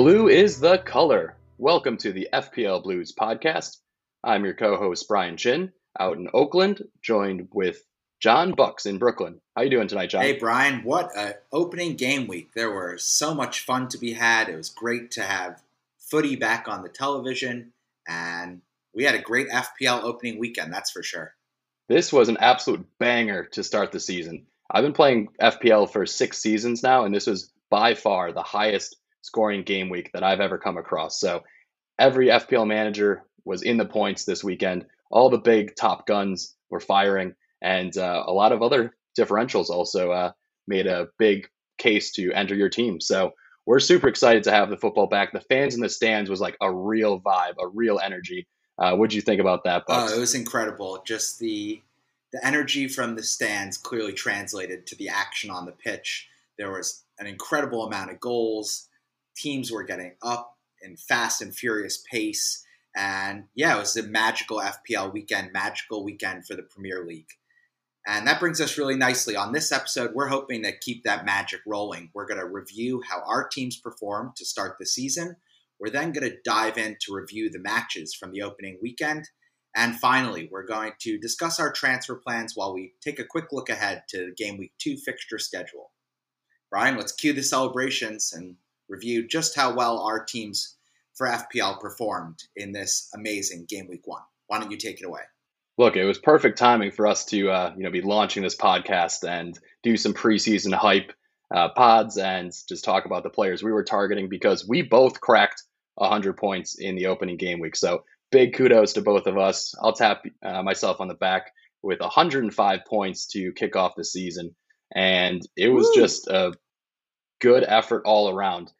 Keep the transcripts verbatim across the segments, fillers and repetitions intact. Blue is the color. Welcome to the F P L Blues podcast. I'm your co-host Brian Chin, out in Oakland, joined with John Bucks in Brooklyn. How you doing tonight, John? Hey, Brian. What an opening game week. There were so much fun to be had. It was great to have footy back on the television, and we had a great F P L opening weekend, that's for sure. This was an absolute banger to start the season. I've been playing F P L for six seasons now, and this was by far the highest scoring game week that I've ever come across. So every F P L manager was in the points this weekend. All the big top guns were firing, and uh, a lot of other differentials also uh, made a big case to enter your team. So we're super excited to have the football back. The fans in the stands was like a real vibe, a real energy. Uh, what'd you think about that, Bucks? Oh, it was incredible. Just the the energy from the stands clearly translated to the action on the pitch. There was an incredible amount of goals. Teams were getting up in fast and furious pace. And yeah, it was a magical F P L weekend, magical weekend for the Premier League. And that brings us really nicely. On this episode, we're hoping to keep that magic rolling. We're going to review how our teams performed to start the season. We're then going to dive in to review the matches from the opening weekend. And finally, we're going to discuss our transfer plans while we take a quick look ahead to the Game Week two fixture schedule. Brian, let's cue the celebrations and review just how well our teams for F P L performed in this amazing Game Week one. Why don't you take it away? Look, it was perfect timing for us to uh, you know, be launching this podcast and do some preseason hype uh, pods and just talk about the players we were targeting, because we both cracked one hundred points in the opening game week. So big kudos to both of us. I'll tap uh, myself on the back with one hundred five points to kick off the season. And it was Woo. just a good effort all around,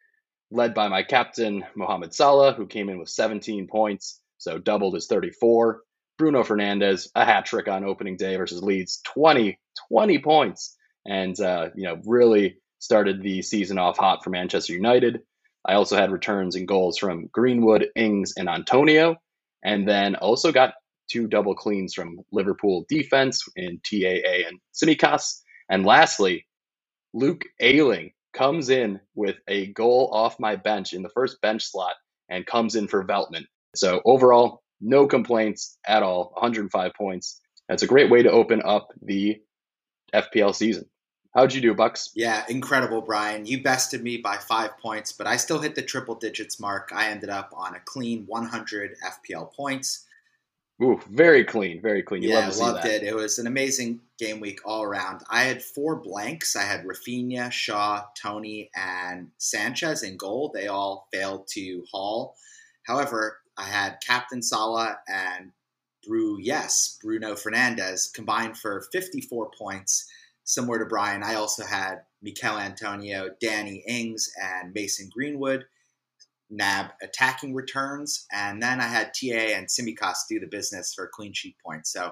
led by my captain, Mohamed Salah, who came in with seventeen points, so doubled his thirty-four. Bruno Fernandes, a hat trick on opening day versus Leeds, twenty, twenty points, and uh, you know, really started the season off hot for Manchester United. I also had returns and goals from Greenwood, Ings, and Antonio, and then also got two double cleans from Liverpool defense in T A A and Tsimikas. And lastly, Luke Ayling comes in with a goal off my bench in the first bench slot and comes in for Veltman. So overall, no complaints at all, one hundred five points. That's a great way to open up the F P L season. How'd you do, Bucks? Yeah, incredible, Brian. You bested me by five points, but I still hit the triple digits mark. I ended up on a clean one hundred F P L points. Ooh, very clean, very clean. You yeah, love to loved see that. it. It was an amazing game week all around. I had four blanks. I had Raphinha, Shaw, Toney, and Sanchez in goal. They all failed to haul. However, I had Captain Salah and Bru, yes, Bruno Fernandes combined for fifty-four points. Similar to Brian, I also had Michail Antonio, Danny Ings, and Mason Greenwood nab attacking returns. And then I had T A and Tsimikas do the business for clean sheet points. So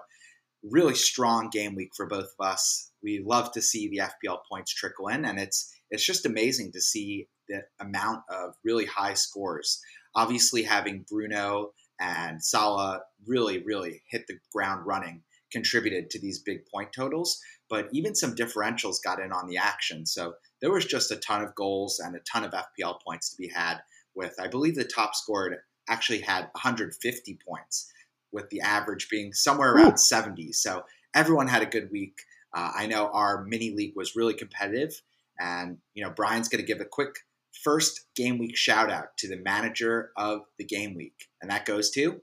really strong game week for both of us. We love to see the F P L points trickle in, and it's it's just amazing to see the amount of really high scores. Obviously, having Bruno and Salah really, really hit the ground running contributed to these big point totals, but even some differentials got in on the action. So there was just a ton of goals and a ton of F P L points to be had with, I believe the top scorer actually had one hundred fifty points, with the average being somewhere around Ooh. seventy. So everyone had a good week. Uh, I know our mini league was really competitive, and, you know, Brian's going to give a quick first game week shout out to the manager of the game week. And that goes to?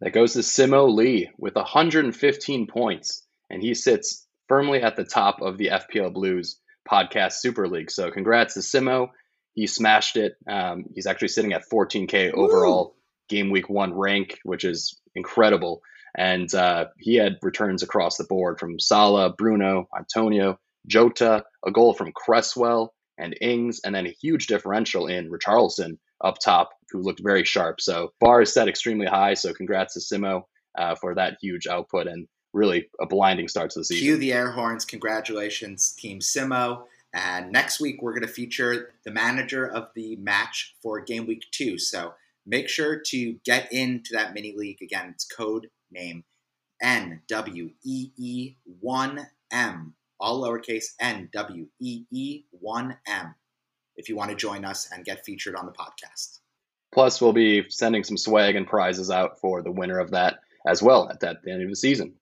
That goes to Simmo Lee with one hundred fifteen points. And he sits firmly at the top of the F P L Blues podcast Super League. So congrats to Simmo. He smashed it. Um, he's actually sitting at fourteen K overall Ooh. game week one rank, which is incredible. And uh, he had returns across the board from Salah, Bruno, Antonio, Jota, a goal from Cresswell and Ings, and then a huge differential in Richarlison up top, who looked very sharp. So bar is set extremely high. So congrats to Simmo uh, for that huge output and really a blinding start to the season. Cue the air horns. Congratulations, Team Simmo. And next week, we're going to feature the manager of the match for Game Week two. So make sure to get into that mini league. Again, it's code name N W E E one M, all lowercase N W E E one M. if you want to join us and get featured on the podcast. Plus, we'll be sending some swag and prizes out for the winner of that as well at that, the end of the season.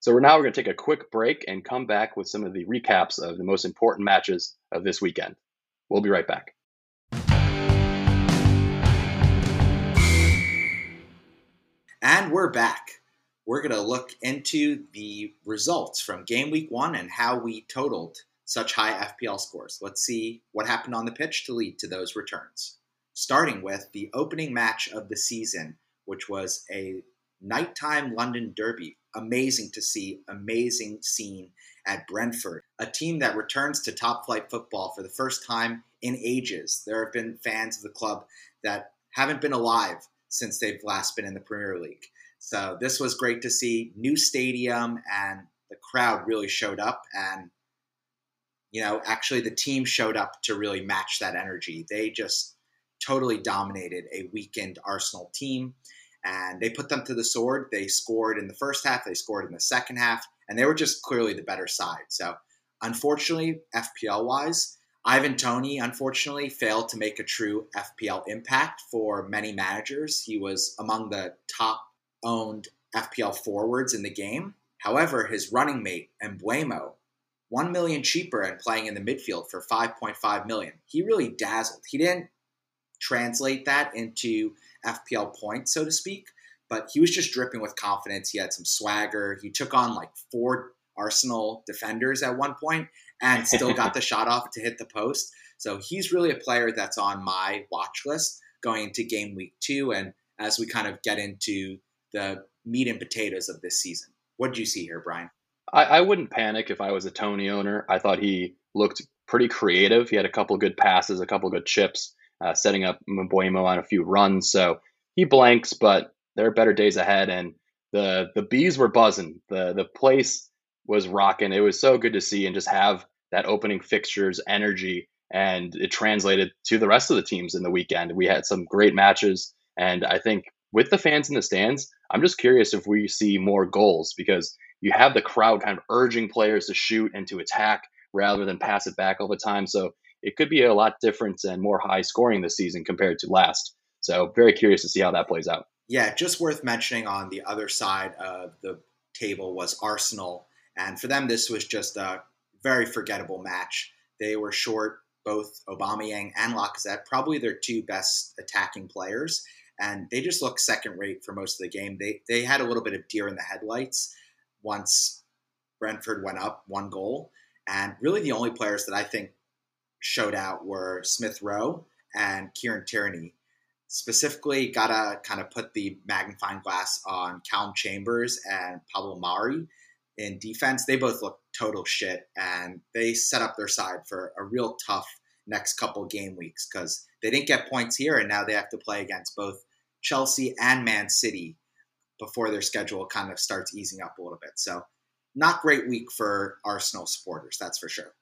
So we're now we're going to take a quick break and come back with some of the recaps of the most important matches of this weekend. We'll be right back. And we're back. We're going to look into the results from game week one and how we totaled such high F P L scores. Let's see what happened on the pitch to lead to those returns. Starting with the opening match of the season, which was a nighttime London derby. Amazing to see, amazing scene at Brentford, a team that returns to top flight football for the first time in ages. There have been fans of the club that haven't been alive since they've last been in the Premier League. So this was great to see. New stadium, and the crowd really showed up. And, you know, actually the team showed up to really match that energy. They just totally dominated a weakened Arsenal team. And they put them to the sword. They scored in the first half. They scored in the second half. And they were just clearly the better side. So, unfortunately, F P L-wise, Ivan Toney, unfortunately, failed to make a true F P L impact for many managers. He was among the top-owned F P L forwards in the game. However, his running mate, Mbeumo, one million dollars cheaper and playing in the midfield for five point five million dollars. He really dazzled. He didn't translate that into F P L points, so to speak, but he was just dripping with confidence. He had some swagger. He took on like four Arsenal defenders at one point and still got the shot off to hit the post. So he's really a player that's on my watch list going into game week two. And as we kind of get into the meat and potatoes of this season, what did you see here, Brian? I, I wouldn't panic if I was a Toney owner. I thought he looked pretty creative. He had a couple good passes, a couple good chips. Uh, setting up Mbeumo on a few runs. So he blanks, but there are better days ahead. And the the bees were buzzing. The the place was rocking. It was so good to see and just have that opening fixtures energy. And it translated to the rest of the teams in the weekend. We had some great matches. And I think with the fans in the stands, I'm just curious if we see more goals, because you have the crowd kind of urging players to shoot and to attack rather than pass it back all the time. So it could be a lot different and more high scoring this season compared to last. So very curious to see how that plays out. Yeah, just worth mentioning on the other side of the table was Arsenal. And for them, this was just a very forgettable match. They were short both Aubameyang and Lacazette, probably their two best attacking players. And they just looked second rate for most of the game. They, they had a little bit of deer in the headlights once Brentford went up one goal. And really the only players that I think showed out were Smith Rowe and Kieran Tierney. Specifically, gotta kind of put the magnifying glass on Callum Chambers and Pablo Mari in defense. They both look total shit, and they set up their side for a real tough next couple game weeks because they didn't get points here, and now they have to play against both Chelsea and Man City before their schedule kind of starts easing up a little bit. So, not great week for Arsenal supporters, that's for sure.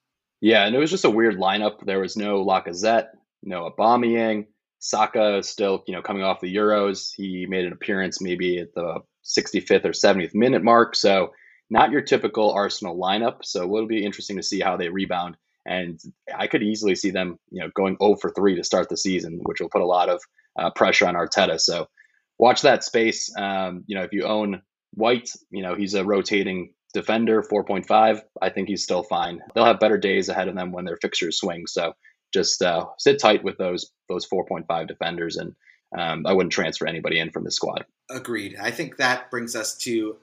Yeah, and it was just a weird lineup. There was no Lacazette, no Aubameyang. Saka still, you know, coming off the Euros. He made an appearance maybe at the sixty-fifth or seventieth minute mark. So not your typical Arsenal lineup. So it'll be interesting to see how they rebound. And I could easily see them, you know, going zero for three to start the season, which will put a lot of uh, pressure on Arteta. So watch that space. Um, you know, if you own White, you know, he's a rotating defender, four point five. I think he's still fine. They'll have better days ahead of them when their fixtures swing. So just uh, sit tight with those those four point five defenders. And um, I wouldn't transfer anybody in from the squad. Agreed. I think that brings us to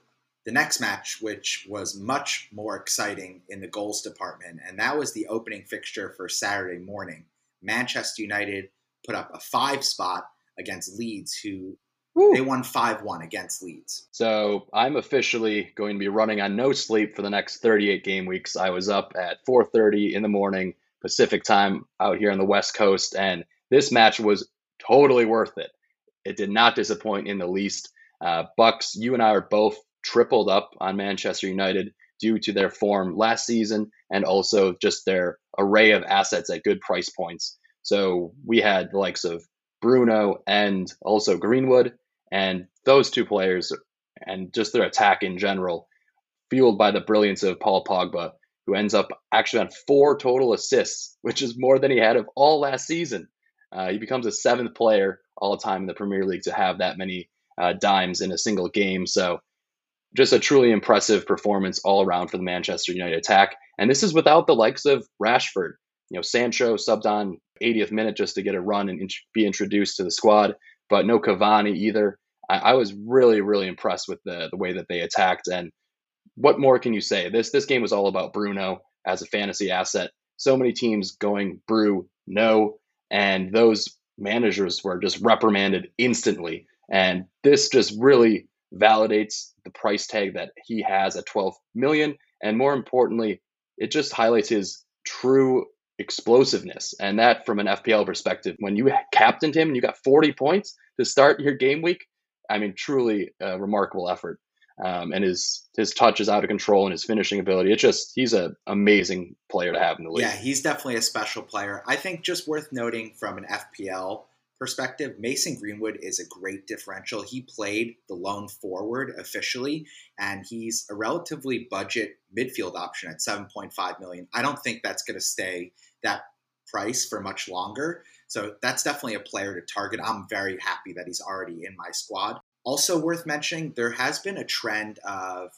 the next match, which was much more exciting in the goals department. And that was the opening fixture for Saturday morning. Manchester United put up a five spot against Leeds, who they won five one against Leeds. So I'm officially going to be running on no sleep for the next thirty-eight game weeks. I was up at four thirty in the morning Pacific time out here on the West Coast, and this match was totally worth it. It did not disappoint in the least. Uh, Bucks, you and I are both tripled up on Manchester United due to their form last season and also just their array of assets at good price points. So we had the likes of Bruno and also Greenwood. And those two players and just their attack in general, fueled by the brilliance of Paul Pogba, who ends up actually on four total assists, which is more than he had of all last season. Uh, he becomes a seventh player all time in the Premier League to have that many uh, dimes in a single game. So just a truly impressive performance all around for the Manchester United attack. And this is without the likes of Rashford. You know, Sancho subbed on eightieth minute just to get a run and int- be introduced to the squad, but no Cavani either. I, I was really, really impressed with the the way that they attacked. And what more can you say? This this game was all about Bruno as a fantasy asset. So many teams going Bruno, and those managers were just reprimanded instantly. And this just really validates the price tag that he has at twelve million. And more importantly, it just highlights his true explosiveness. And that from an F P L perspective, when you captained him and you got forty points to start your game week, I mean, truly a remarkable effort. Um, and his his touch is out of control, and his finishing ability. It's just, he's an amazing player to have in the league. Yeah, he's definitely a special player. I think just worth noting from an F P L perspective, Mason Greenwood is a great differential. He played the lone forward officially, and he's a relatively budget midfield option at seven point five million. I don't think that's going to stay that price for much longer. So that's definitely a player to target. I'm very happy that he's already in my squad. Also worth mentioning, there has been a trend of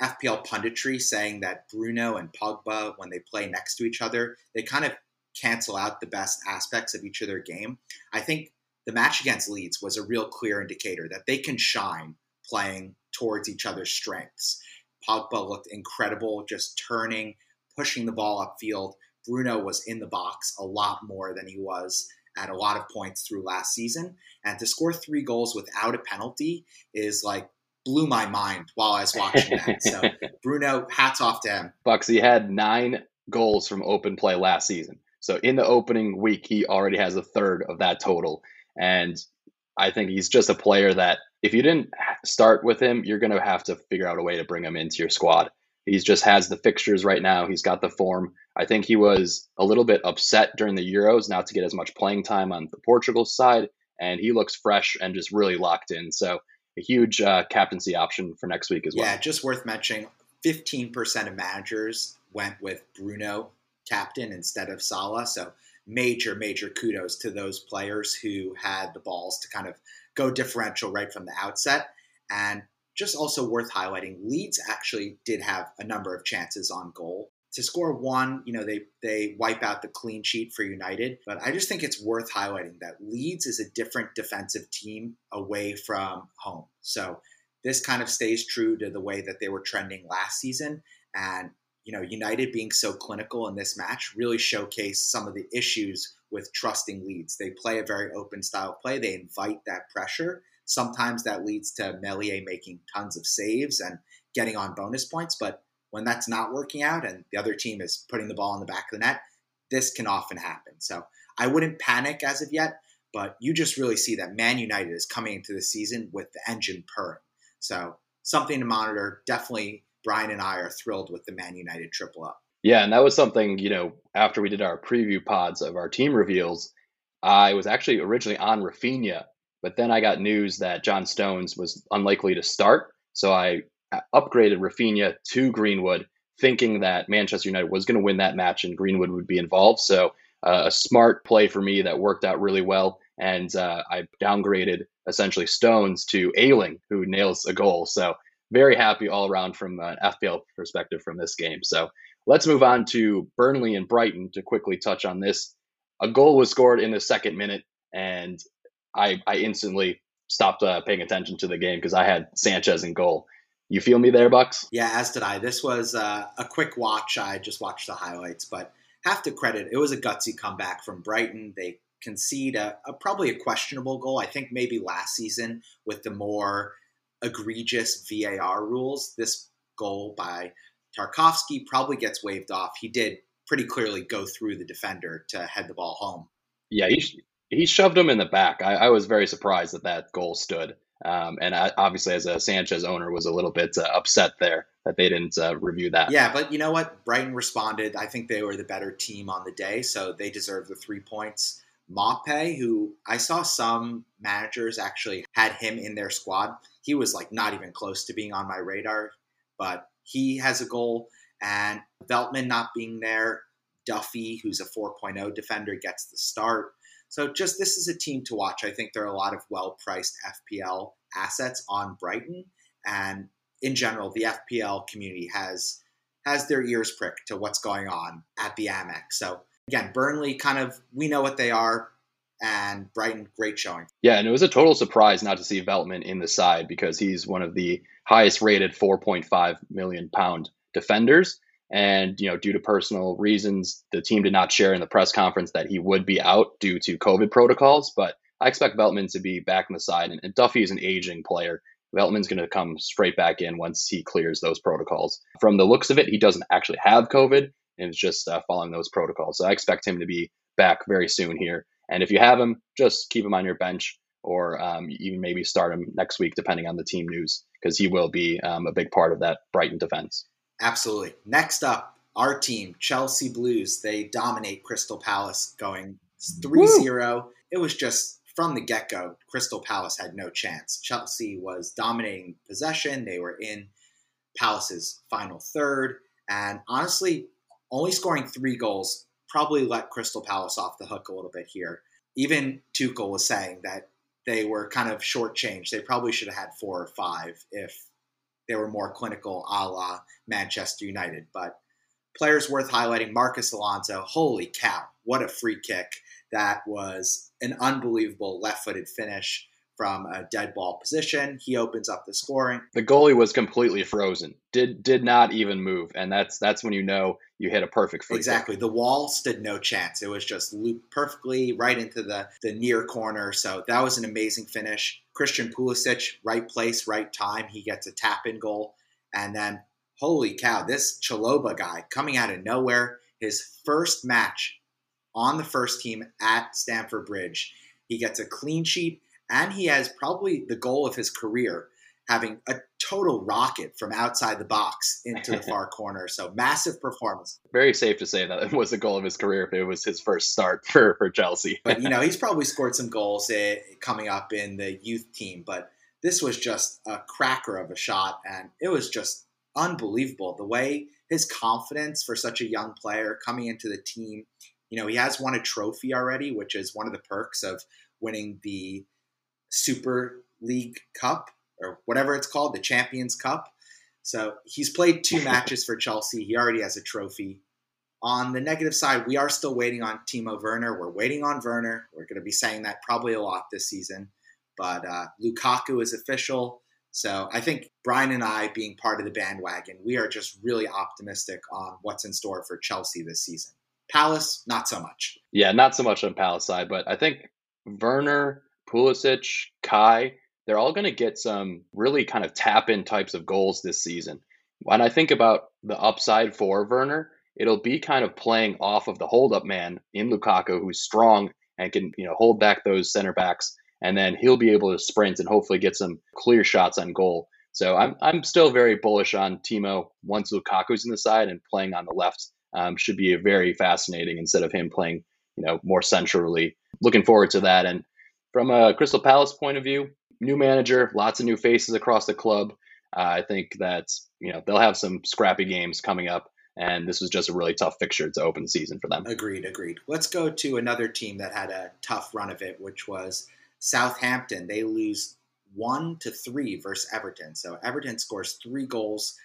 F P L punditry saying that Bruno and Pogba, when they play next to each other, they kind of cancel out the best aspects of each of their game. I think the match against Leeds was a real clear indicator that they can shine playing towards each other's strengths. Pogba looked incredible, just turning, pushing the ball upfield. Bruno was in the box a lot more than he was at a lot of points through last season. And to score three goals without a penalty is like blew my mind while I was watching that. So Bruno, hats off to him. Bucks, he had nine goals from open play last season. So in the opening week, he already has a third of that total. And I think he's just a player that if you didn't start with him, you're going to have to figure out a way to bring him into your squad. He just has the fixtures right now. He's got the form. I think he was a little bit upset during the Euros not to get as much playing time on the Portugal side, and he looks fresh and just really locked in. So a huge uh, captaincy option for next week as well. Yeah, just worth mentioning, fifteen percent of managers went with Bruno captain instead of Salah. So major, major kudos to those players who had the balls to kind of go differential right from the outset. And just also worth highlighting, Leeds actually did have a number of chances on goal. To score one, you know, they, they wipe out the clean sheet for United. But I just think it's worth highlighting that Leeds is a different defensive team away from home. So this kind of stays true to the way that they were trending last season. And, you know, United being so clinical in this match really showcased some of the issues with trusting Leeds. They play a very open style of play. They invite that pressure. Sometimes that leads to Meslier making tons of saves and getting on bonus points. But when that's not working out and the other team is putting the ball in the back of the net, this can often happen. So I wouldn't panic as of yet, but you just really see that Man United is coming into the season with the engine purring. So something to monitor. Definitely Brian and I are thrilled with the Man United triple up. Yeah, and that was something, you know, after we did our preview pods of our team reveals, I was actually originally on Raphinha. But then I got news that John Stones was unlikely to start. So I upgraded Raphinha to Greenwood, thinking that Manchester United was going to win that match and Greenwood would be involved. So uh, a smart play for me that worked out really well. And uh, I downgraded essentially Stones to Ayling, who nails a goal. So very happy all around from an F P L perspective from this game. So let's move on to Burnley and Brighton to quickly touch on this. A goal was scored in the second minute, and I, I instantly stopped uh, paying attention to the game because I had Sanchez in goal. You feel me there, Bucks? Yeah, as did I. This was uh, a quick watch. I just watched the highlights, but have to credit, it was a gutsy comeback from Brighton. They concede a, a probably a questionable goal. I think maybe last season with the more egregious V A R rules, this goal by Tarkowski probably gets waved off. He did pretty clearly go through the defender to head the ball home. Yeah, he should. He shoved him in the back. I, I was very surprised that that goal stood. Um, and I, obviously, as a Sanchez owner, was a little bit uh, upset there that they didn't uh, review that. Yeah, but you know what? Brighton responded. I think they were the better team on the day, so they deserved the three points. Maupay, who I saw some managers actually had him in their squad. He was like not even close to being on my radar, but he has a goal. And Veltman not being there, Duffy, who's a four point oh defender, gets the start. So just this is a team to watch. I think there are a lot of well-priced F P L assets on Brighton. And in general, the F P L community has has their ears pricked to what's going on at the Amex. So again, Burnley, kind of, we know what they are. And Brighton, great showing. Yeah, and it was a total surprise not to see Veltman in the side because he's one of the highest rated four point five million pound defenders. And, you know, due to personal reasons, the team did not share in the press conference that he would be out due to COVID protocols. But I expect Veltman to be back on the side. And, and Duffy is an aging player. Veltman's going to come straight back in once he clears those protocols. From the looks of it, he doesn't actually have COVID and is just uh, following those protocols. So I expect him to be back very soon here. And if you have him, just keep him on your bench or um, even maybe start him next week, depending on the team news, because he will be um, a big part of that Brighton defense. Absolutely. Next up, our team, Chelsea Blues. They dominate Crystal Palace going three zero. Woo! It was just from the get-go, Crystal Palace had no chance. Chelsea was dominating possession. They were in Palace's final third. And honestly, only scoring three goals probably let Crystal Palace off the hook a little bit here. Even Tuchel was saying that they were kind of shortchanged. They probably should have had four or five if they were more clinical, a la Manchester United. But players worth highlighting, Marcos Alonso, holy cow, what a free kick. That was an unbelievable left-footed finish from a dead ball position. He opens up the scoring. The goalie was completely frozen, did did not even move. And that's that's when you know you hit a perfect free. Exactly. Kick. The wall stood no chance. It was just looped perfectly right into the, the near corner. So that was an amazing finish. Christian Pulisic, right place, right time. He gets a tap-in goal. And then, holy cow, this Chalobah guy coming out of nowhere, his first match on the first team at Stamford Bridge. He gets a clean sheet. And he has probably the goal of his career, having a total rocket from outside the box into the far corner. So massive performance. Very safe to say that it was the goal of his career if it was his first start for, for Chelsea. But, you know, he's probably scored some goals eh, coming up in the youth team. But this was just a cracker of a shot. And it was just unbelievable the way his confidence for such a young player coming into the team. You know, he has won a trophy already, which is one of the perks of winning the Super League Cup or whatever it's called, the Champions Cup. So he's played two matches for Chelsea. He already has a trophy. On the negative side, we are still waiting on Timo Werner. We're waiting on Werner. We're going to be saying that probably a lot this season. But uh, Lukaku is official. So I think Brian and I, being part of the bandwagon, we are just really optimistic on what's in store for Chelsea this season. Palace, not so much. Yeah, not so much on Palace side, but I think Werner, Pulisic, Kai, they're all going to get some really kind of tap-in types of goals this season. When I think about the upside for Werner, it'll be kind of playing off of the hold-up man in Lukaku, who's strong and can, you know, hold back those center backs, and then he'll be able to sprint and hopefully get some clear shots on goal. So I'm I'm still very bullish on Timo once Lukaku's in the side and playing on the left. Um, should be a very fascinating instead of him playing, you know, more centrally. Looking forward to that. And from a Crystal Palace point of view, new manager, lots of new faces across the club. Uh, I think that, you know, they'll have some scrappy games coming up, and this was just a really tough fixture to open the season for them. Agreed, agreed. Let's go to another team that had a tough run of it, which was Southampton. They lose one to three versus Everton. So Everton scores three goals.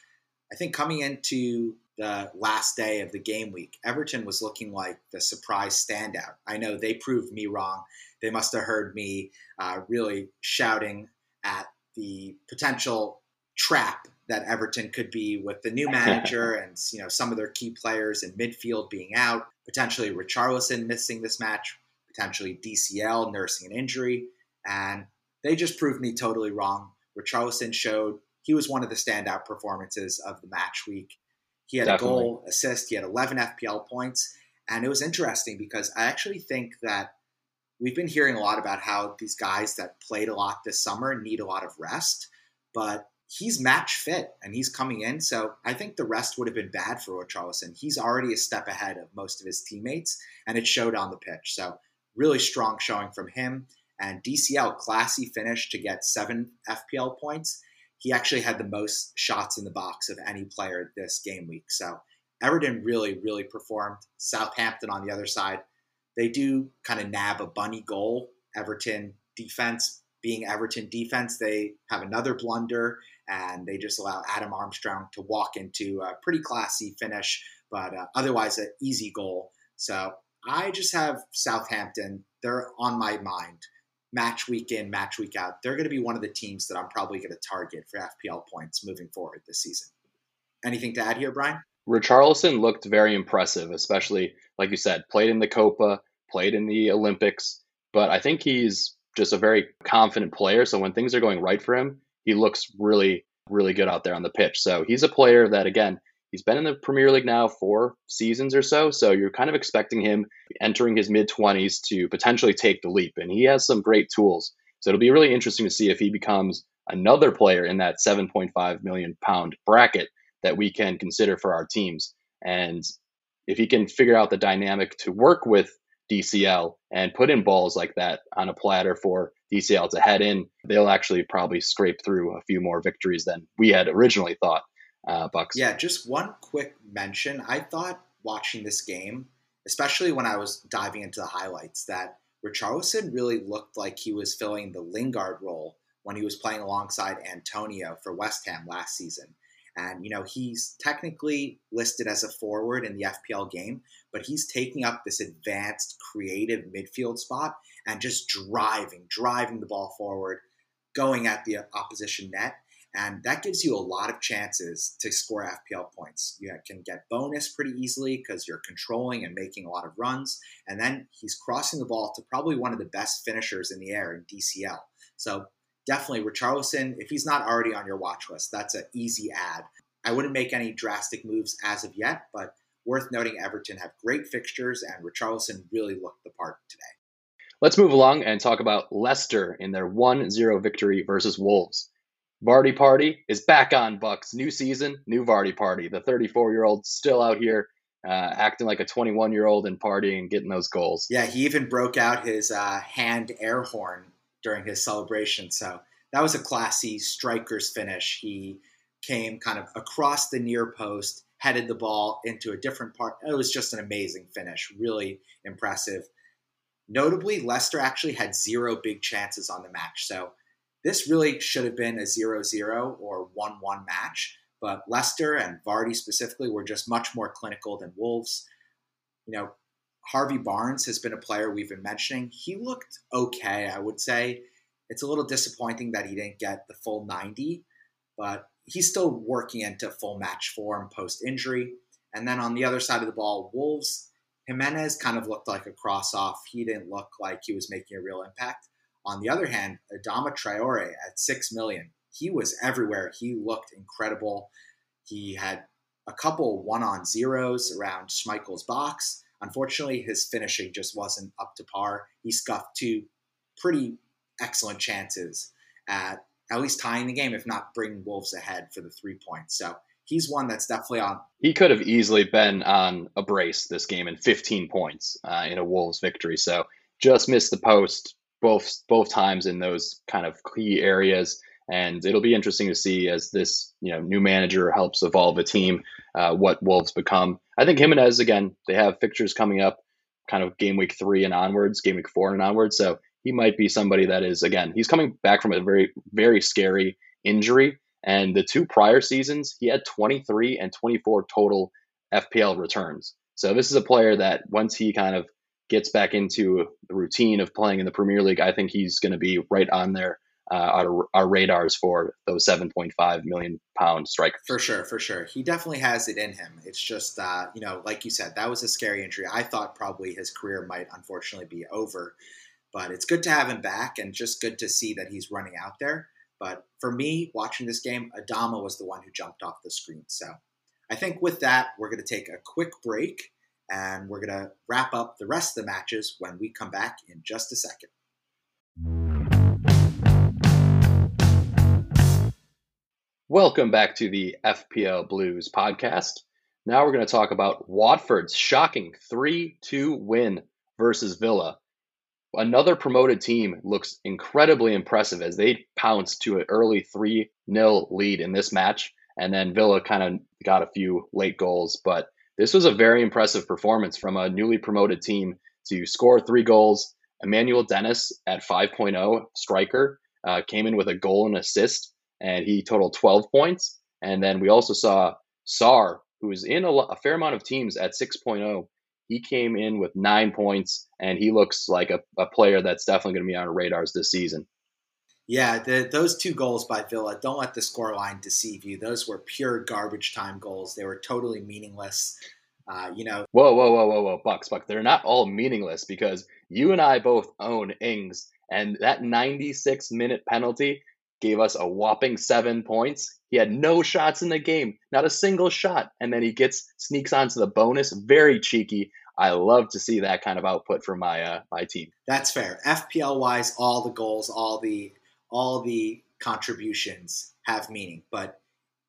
I think coming into the last day of the game week, Everton was looking like the surprise standout. I know they proved me wrong. They must have heard me uh, really shouting at the potential trap that Everton could be with the new manager and, you know, some of their key players in midfield being out, potentially Richarlison missing this match, potentially D C L nursing an injury. And they just proved me totally wrong. Richarlison showed he was one of the standout performances of the match week. He had Definitely. a goal, assist. He had eleven F P L points. And it was interesting because I actually think that we've been hearing a lot about how these guys that played a lot this summer need a lot of rest, but he's match fit and he's coming in. So I think the rest would have been bad for Richarlison. He's already a step ahead of most of his teammates, and it showed on the pitch. So really strong showing from him. And D C L, classy finish to get seven F P L points. he actually had the most shots in the box of any player this game week. So Everton really, really performed. Southampton on the other side, they do kind of nab a bunny goal. Everton defense being Everton defense, they have another blunder, and they just allow Adam Armstrong to walk into a pretty classy finish, but uh, otherwise an easy goal. So I just have Southampton. They're on my mind. Match week in, match week out. They're going to be one of the teams that I'm probably going to target for F P L points moving forward this season. Anything to add here, Brian? Richarlison looked very impressive, especially, like you said, played in the Copa, played in the Olympics. But I think he's just a very confident player. So when things are going right for him, he looks really, really good out there on the pitch. So he's a player that, again, he's been in the Premier League now four seasons or so. So you're kind of expecting him entering his mid-twenties to potentially take the leap. And he has some great tools. So it'll be really interesting to see if he becomes another player in that seven point five million pound bracket that we can consider for our teams. And if he can figure out the dynamic to work with D C L and put in balls like that on a platter for D C L to head in, they'll actually probably scrape through a few more victories than we had originally thought. Uh, Bucks. Yeah, just one quick mention. I thought watching this game, especially when I was diving into the highlights, that Richarlison really looked like he was filling the Lingard role when he was playing alongside Antonio for West Ham last season. And, you know, he's technically listed as a forward in the F P L game, but he's taking up this advanced creative midfield spot and just driving, driving the ball forward, going at the opposition net. And that gives you a lot of chances to score F P L points. You can get bonus pretty easily because you're controlling and making a lot of runs. And then he's crossing the ball to probably one of the best finishers in the air in D C L. So definitely Richarlison, if he's not already on your watch list, that's an easy add. I wouldn't make any drastic moves as of yet, but worth noting Everton have great fixtures and Richarlison really looked the part today. Let's move along and talk about Leicester in their one zero victory versus Wolves. Vardy Party is back on, Bucks. New season, new Vardy Party. The thirty-four-year-old still out here uh, acting like a twenty-one-year-old and partying and getting those goals. Yeah, he even broke out his uh, hand air horn during his celebration. So that was a classy striker's finish. He came kind of across the near post, headed the ball into a different part. It was just an amazing finish. Really impressive. Notably, Leicester actually had zero big chances on the match. So this really should have been a zero zero or one one match, but Leicester and Vardy specifically were just much more clinical than Wolves. You know, Harvey Barnes has been a player we've been mentioning. He looked okay, I would say. It's a little disappointing that he didn't get the full ninety, but he's still working into full match form post-injury. And then on the other side of the ball, Wolves, Jimenez kind of looked like a cross-off. He didn't look like he was making a real impact. On the other hand, Adama Traore at six million dollars, he was everywhere. He looked incredible. He had a couple one-on-zeros around Schmeichel's box. Unfortunately, his finishing just wasn't up to par. He scuffed two pretty excellent chances at at least tying the game, if not bringing Wolves ahead for the three points. So he's one that's definitely on. He could have easily been on a brace this game and fifteen points uh, in a Wolves victory. So just missed the post. Both both times in those kind of key areas, and it'll be interesting to see as this you know new manager helps evolve a team, uh, what Wolves become. I think Jimenez again. They have fixtures coming up, kind of game week three and onwards, game week four and onwards. So he might be somebody that is again. He's coming back from a very very scary injury, and the two prior seasons he had twenty-three and twenty-four total F P L returns. So this is a player that once he kind of gets back into the routine of playing in the Premier League, I think he's going to be right on there, uh, our, our radars for those seven point five million pound strikers. For sure, for sure. He definitely has it in him. It's just, uh, you know, like you said, that was a scary injury. I thought probably his career might unfortunately be over, but it's good to have him back and just good to see that he's running out there. But for me, watching this game, Adama was the one who jumped off the screen. So I think with that, we're going to take a quick break. And we're going to wrap up the rest of the matches when we come back in just a second. Welcome back to the F P L Blues podcast. Now we're going to talk about Watford's shocking three two win versus Villa. Another promoted team looks incredibly impressive as they pounced to an early three nil lead in this match. And then Villa kind of got a few late goals. But this was a very impressive performance from a newly promoted team to score three goals. Emmanuel Dennis at five point oh striker uh, came in with a goal and assist, and he totaled twelve points. And then we also saw Sarr, who is in a, a fair amount of teams at six point oh. He came in with nine points, and he looks like a, a player that's definitely going to be on our radars this season. Yeah, the, those two goals by Villa, don't let the scoreline deceive you. Those were pure garbage time goals. They were totally meaningless. Uh, you know. Whoa, whoa, whoa, whoa, whoa, Bucks, Bucks. They're not all meaningless because you and I both own Ings, and that ninety-six minute penalty gave us a whopping seven points. He had no shots in the game, not a single shot, and then he gets sneaks onto the bonus. Very cheeky. I love to see that kind of output from my uh, my team. That's fair. F P L wise, all the goals, all the all the contributions have meaning, but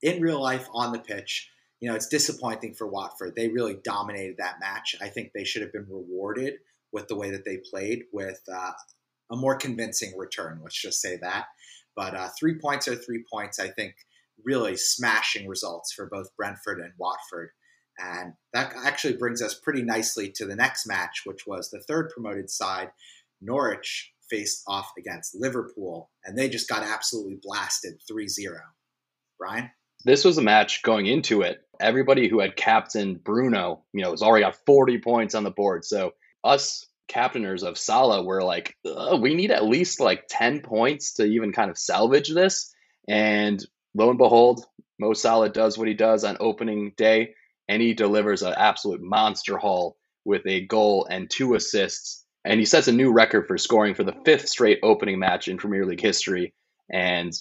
in real life on the pitch, you know, it's disappointing for Watford. They really dominated that match. I think they should have been rewarded with the way that they played with uh, a more convincing return. Let's just say that. But uh, three points are three points, I think, really smashing results for both Brentford and Watford. And that actually brings us pretty nicely to the next match, which was the third promoted side. Norwich faced off against Liverpool, and they just got absolutely blasted three zero. Brian? This was a match going into it. Everybody who had captained Bruno, you know, has already got forty points on the board. So us captainers of Salah were like, we need at least like ten points to even kind of salvage this. And lo and behold, Mo Salah does what he does on opening day, and he delivers an absolute monster haul with a goal and two assists. And he sets a new record for scoring for the fifth straight opening match in Premier League history. And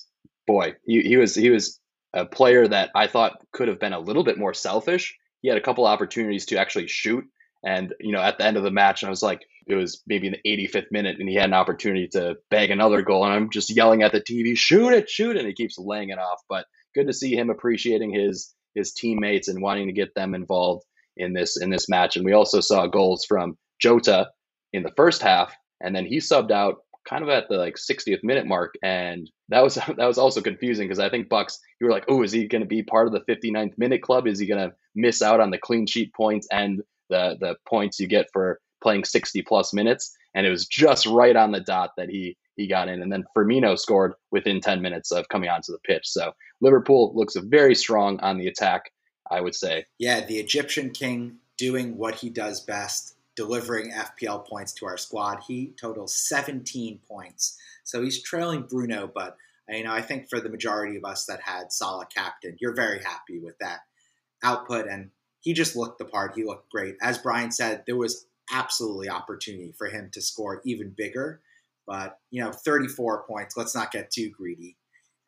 boy, he, he was he was a player that I thought could have been a little bit more selfish. He had a couple opportunities to actually shoot. And, you know, at the end of the match, I was like, it was maybe in the eighty-fifth minute, and he had an opportunity to bag another goal. And I'm just yelling at the T V, shoot it, shoot it. And he keeps laying it off. But good to see him appreciating his his teammates and wanting to get them involved in this in this match. And we also saw goals from Jota in the first half. And then he subbed out kind of at the like sixtieth minute mark. And that was that was also confusing because I think Bucks, you were like, oh, is he going to be part of the fifty-ninth minute club? Is he going to miss out on the clean sheet points and the the points you get for playing sixty plus minutes? And it was just right on the dot that he he got in. And then Firmino scored within ten minutes of coming onto the pitch. So Liverpool looks very strong on the attack, I would say. Yeah, the Egyptian king doing what he does best, delivering F P L points to our squad. He totals seventeen points. So he's trailing Bruno, but you know, I think for the majority of us that had Salah captain, you're very happy with that output. And he just looked the part. He looked great. As Brian said, there was absolutely opportunity for him to score even bigger. But, you know, thirty-four points, let's not get too greedy.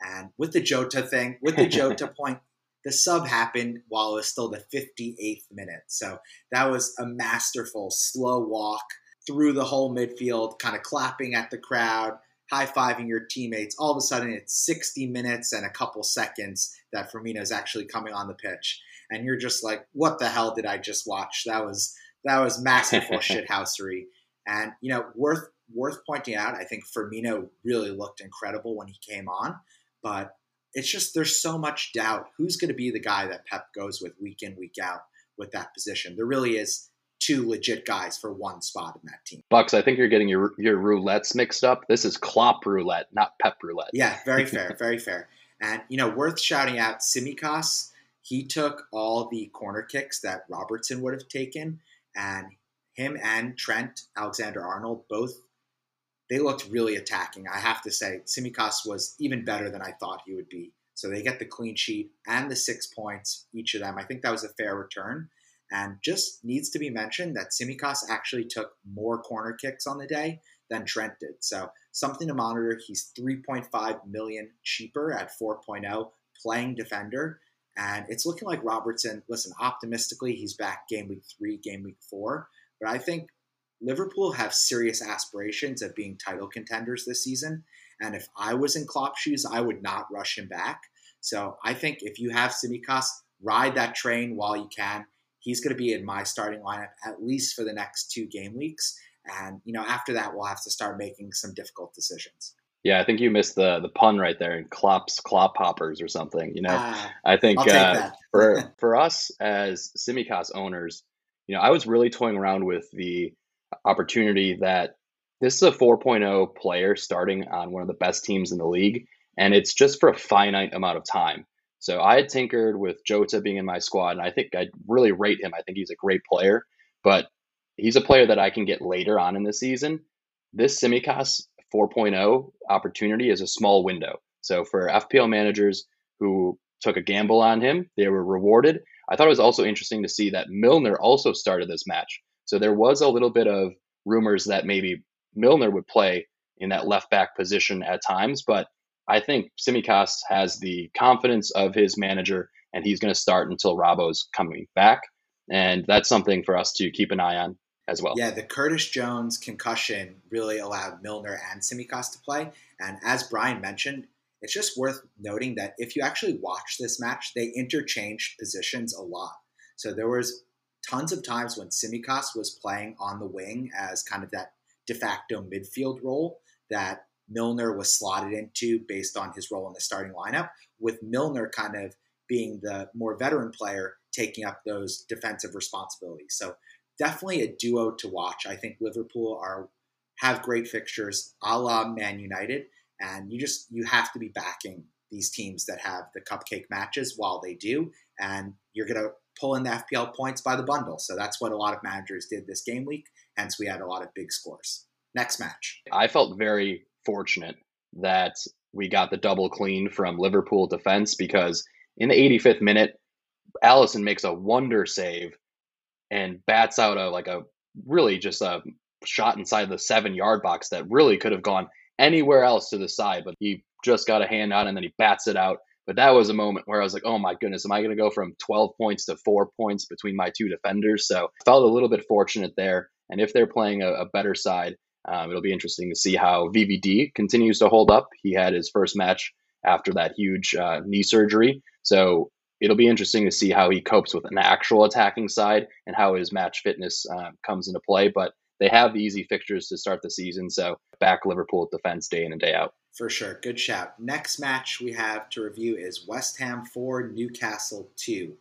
And with the Jota thing, with the Jota point, the sub happened while it was still the fifty-eighth minute. So that was a masterful, slow walk through the whole midfield, kind of clapping at the crowd, high-fiving your teammates. All of a sudden, it's sixty minutes and a couple seconds that Firmino's actually coming on the pitch. And you're just like, what the hell did I just watch? That was that was masterful shithousery. And, you know, worth worth pointing out, I think Firmino really looked incredible when he came on. But it's just there's so much doubt. Who's going to be the guy that Pep goes with week in, week out with that position? There really is two legit guys for one spot in that team. Bucks, I think you're getting your, your roulettes mixed up. This is Klopp roulette, not Pep roulette. Yeah, very fair, very fair. And, you know, worth shouting out Tsimikas. He took all the corner kicks that Robertson would have taken, and him and Trent Alexander-Arnold both, they looked really attacking. I have to say, Tsimikas was even better than I thought he would be. So they get the clean sheet and the six points, each of them. I think that was a fair return. And just needs to be mentioned that Tsimikas actually took more corner kicks on the day than Trent did. So something to monitor. He's three point five million cheaper at four point oh, playing defender. And it's looking like Robertson, listen, optimistically, he's back game week three, game week four. But I think Liverpool have serious aspirations of being title contenders this season. And if I was in Klopp's shoes, I would not rush him back. So I think if you have Tsimikas, ride that train while you can. He's going to be in my starting lineup at least for the next two game weeks. And, you know, after that, we'll have to start making some difficult decisions. Yeah, I think you missed the the pun right there in Klopp's Clop Hoppers or something. You know, uh, I think uh, for for us as Tsimikas owners, you know, I was really toying around with the opportunity that this is a four point oh player starting on one of the best teams in the league, and it's just for a finite amount of time. So I had tinkered with Jota being in my squad, and I think I'd really rate him. I think he's a great player, but he's a player that I can get later on in the season. This Tsimikas four point oh opportunity is a small window. So for F P L managers who took a gamble on him, they were rewarded. I thought it was also interesting to see that Milner also started this match. So there was a little bit of rumors that maybe Milner would play in that left back position at times, but I think Tsimikas has the confidence of his manager and he's going to start until Rabo's coming back. And that's something for us to keep an eye on as well. Yeah, the Curtis Jones concussion really allowed Milner and Tsimikas to play. And as Brian mentioned, it's just worth noting that if you actually watch this match, they interchanged positions a lot. So there was tons of times when Tsimikas was playing on the wing as kind of that de facto midfield role that Milner was slotted into based on his role in the starting lineup, with Milner kind of being the more veteran player taking up those defensive responsibilities. So definitely a duo to watch. I think Liverpool are have great fixtures a la Man United, and you just you have to be backing these teams that have the cupcake matches while they do, and you're going to pull in the F P L points by the bundle. So that's what a lot of managers did this game week, hence we had a lot of big scores. Next match. I felt very fortunate that we got the double clean from Liverpool defense, because in the eighty-fifth minute, Alisson makes a wonder save and bats out a like a really just a shot inside the seven yard box that really could have gone anywhere else to the side, but he just got a hand on and then he bats it out. But that was a moment where I was like, oh my goodness, am I going to go from twelve points to four points between my two defenders? So I felt a little bit fortunate there. And if they're playing a, a better side, um, it'll be interesting to see how V V D continues to hold up. He had his first match after that huge uh, knee surgery. So it'll be interesting to see how he copes with an actual attacking side and how his match fitness uh, comes into play. But they have easy fixtures to start the season. So back Liverpool defense day in and day out. For sure. Good shout. Next match we have to review is West Ham four, Newcastle two.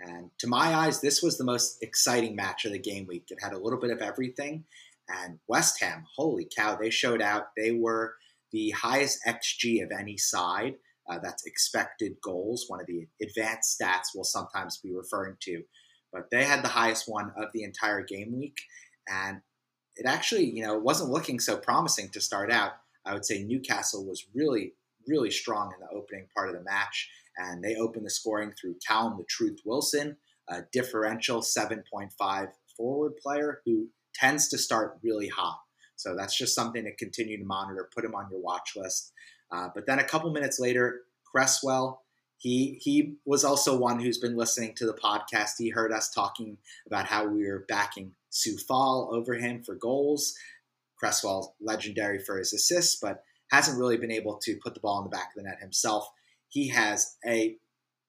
And to my eyes, this was the most exciting match of the game week. It had a little bit of everything. And West Ham, holy cow, they showed out. They were the highest X G of any side. Uh, that's expected goals, one of the advanced stats we'll sometimes be referring to. But they had the highest one of the entire game week. And it actually, you know, wasn't looking so promising to start out. I would say Newcastle was really, really strong in the opening part of the match. And they opened the scoring through Callum the Truth Wilson, a differential seven point five forward player who tends to start really hot. So that's just something to continue to monitor. Put him on your watch list. Uh, but then a couple minutes later, Cresswell, he he was also one who's been listening to the podcast. He heard us talking about how we were backing Soufal over him for goals. Cresswell, legendary for his assists, but hasn't really been able to put the ball in the back of the net himself. He has a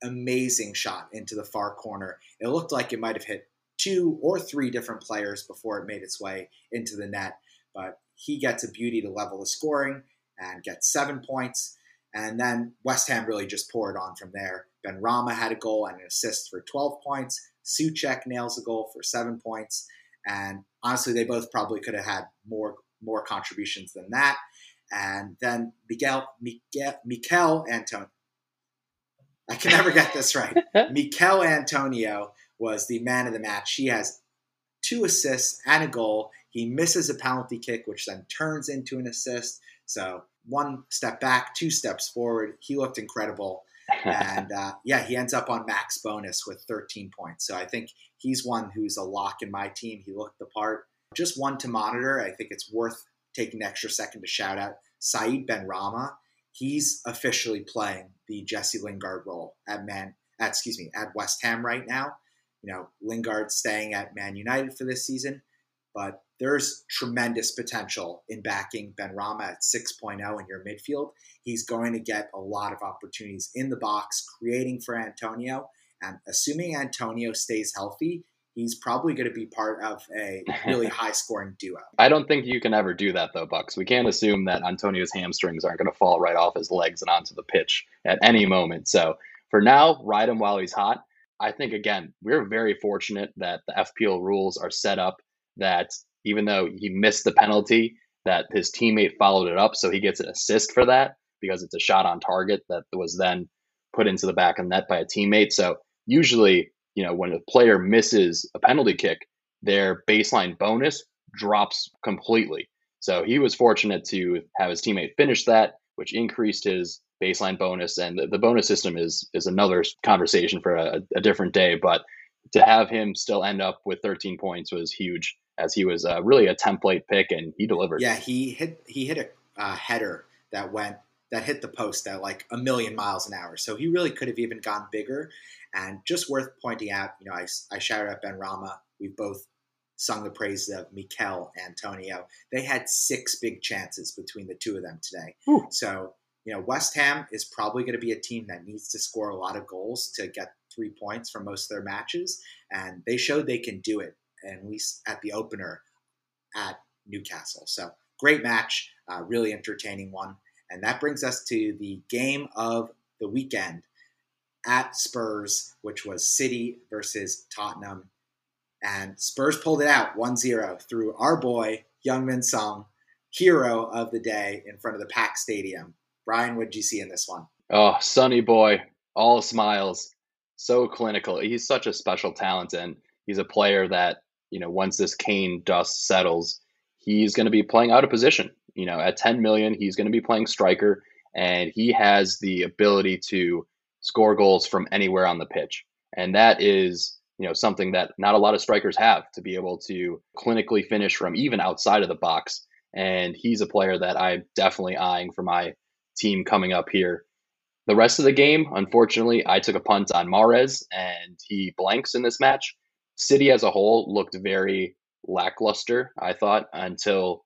amazing shot into the far corner. It looked like it might have hit two or three different players before it made its way into the net, but he gets a beauty to level the scoring and gets seven points. And then West Ham really just poured on from there. Benrahma had a goal and an assist for twelve points. Souček nails a goal for seven points. And honestly, they both probably could have had more more contributions than that. And then Miguel, Miguel, Michail Antonio. I can never get this right. Michail Antonio was the man of the match. He has two assists and a goal. He misses a penalty kick, which then turns into an assist. So one step back, two steps forward. He looked incredible. And uh, yeah, he ends up on max bonus with thirteen points. So I think he's one who's a lock in my team. He looked the part. Just one to monitor. I think it's worth taking an extra second to shout out Said Benrahma. He's officially playing the Jesse Lingard role at Man, at, excuse me, at West Ham right now. You know, Lingard's staying at Man United for this season, but there's tremendous potential in backing Benrahma at six point oh in your midfield. He's going to get a lot of opportunities in the box, creating for Antonio. And assuming Antonio stays healthy, he's probably going to be part of a really high-scoring duo. I don't think you can ever do that, though, Bucks. We can't assume that Antonio's hamstrings aren't going to fall right off his legs and onto the pitch at any moment. So for now, ride him while he's hot. I think, again, we're very fortunate that the F P L rules are set up that even though he missed the penalty, that his teammate followed it up, so he gets an assist for that because it's a shot on target that was then put into the back of the net by a teammate. So usually, you know, when a player misses a penalty kick, their baseline bonus drops completely. So he was fortunate to have his teammate finish that, which increased his baseline bonus. And the bonus system is is another conversation for a, a different day. But to have him still end up with thirteen points was huge, as he was uh, really a template pick, and he delivered. Yeah, he hit he hit a uh, header that went that hit the post at like a million miles an hour. So he really could have even gone bigger. And just worth pointing out, you know, I, I shouted out Benrahma. We've both sung the praises of Michail Antonio. They had six big chances between the two of them today. Ooh. So, you know, West Ham is probably going to be a team that needs to score a lot of goals to get three points from most of their matches. And they showed they can do it, at least at the opener at Newcastle. So great match, uh, really entertaining one. And that brings us to the game of the weekend at Spurs, which was City versus Tottenham. And Spurs pulled it out one zero through our boy, Heung-min Son, hero of the day in front of the packed stadium. Brian, what did you see in this one? Oh, Sonny boy, all smiles, so clinical. He's such a special talent, and he's a player that, you know, once this Kane dust settles, he's going to be playing out of position. You know, at ten million, he's going to be playing striker, and he has the ability to score goals from anywhere on the pitch. And that is, you know, something that not a lot of strikers have, to be able to clinically finish from even outside of the box. And he's a player that I'm definitely eyeing for my team coming up here. The rest of the game, unfortunately, I took a punt on Mahrez, and he blanks in this match. City as a whole looked very lackluster, I thought, until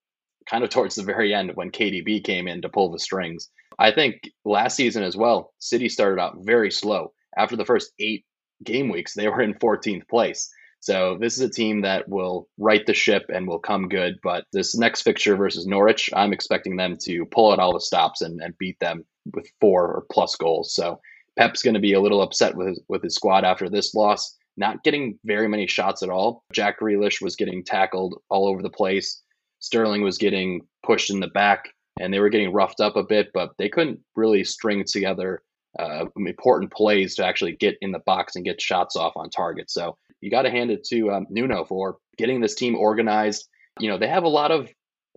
kind of towards the very end when K D B came in to pull the strings. I think last season as well, City started out very slow. After the first eight game weeks, they were in fourteenth place. So this is a team that will right the ship and will come good. But this next fixture versus Norwich, I'm expecting them to pull out all the stops and, and beat them with four or plus goals. So Pep's going to be a little upset with his, with his squad after this loss, not getting very many shots at all. Jack Grealish was getting tackled all over the place. Sterling was getting pushed in the back, and they were getting roughed up a bit, but they couldn't really string together uh, important plays to actually get in the box and get shots off on target. So you got to hand it to um, Nuno for getting this team organized. You know, they have a lot of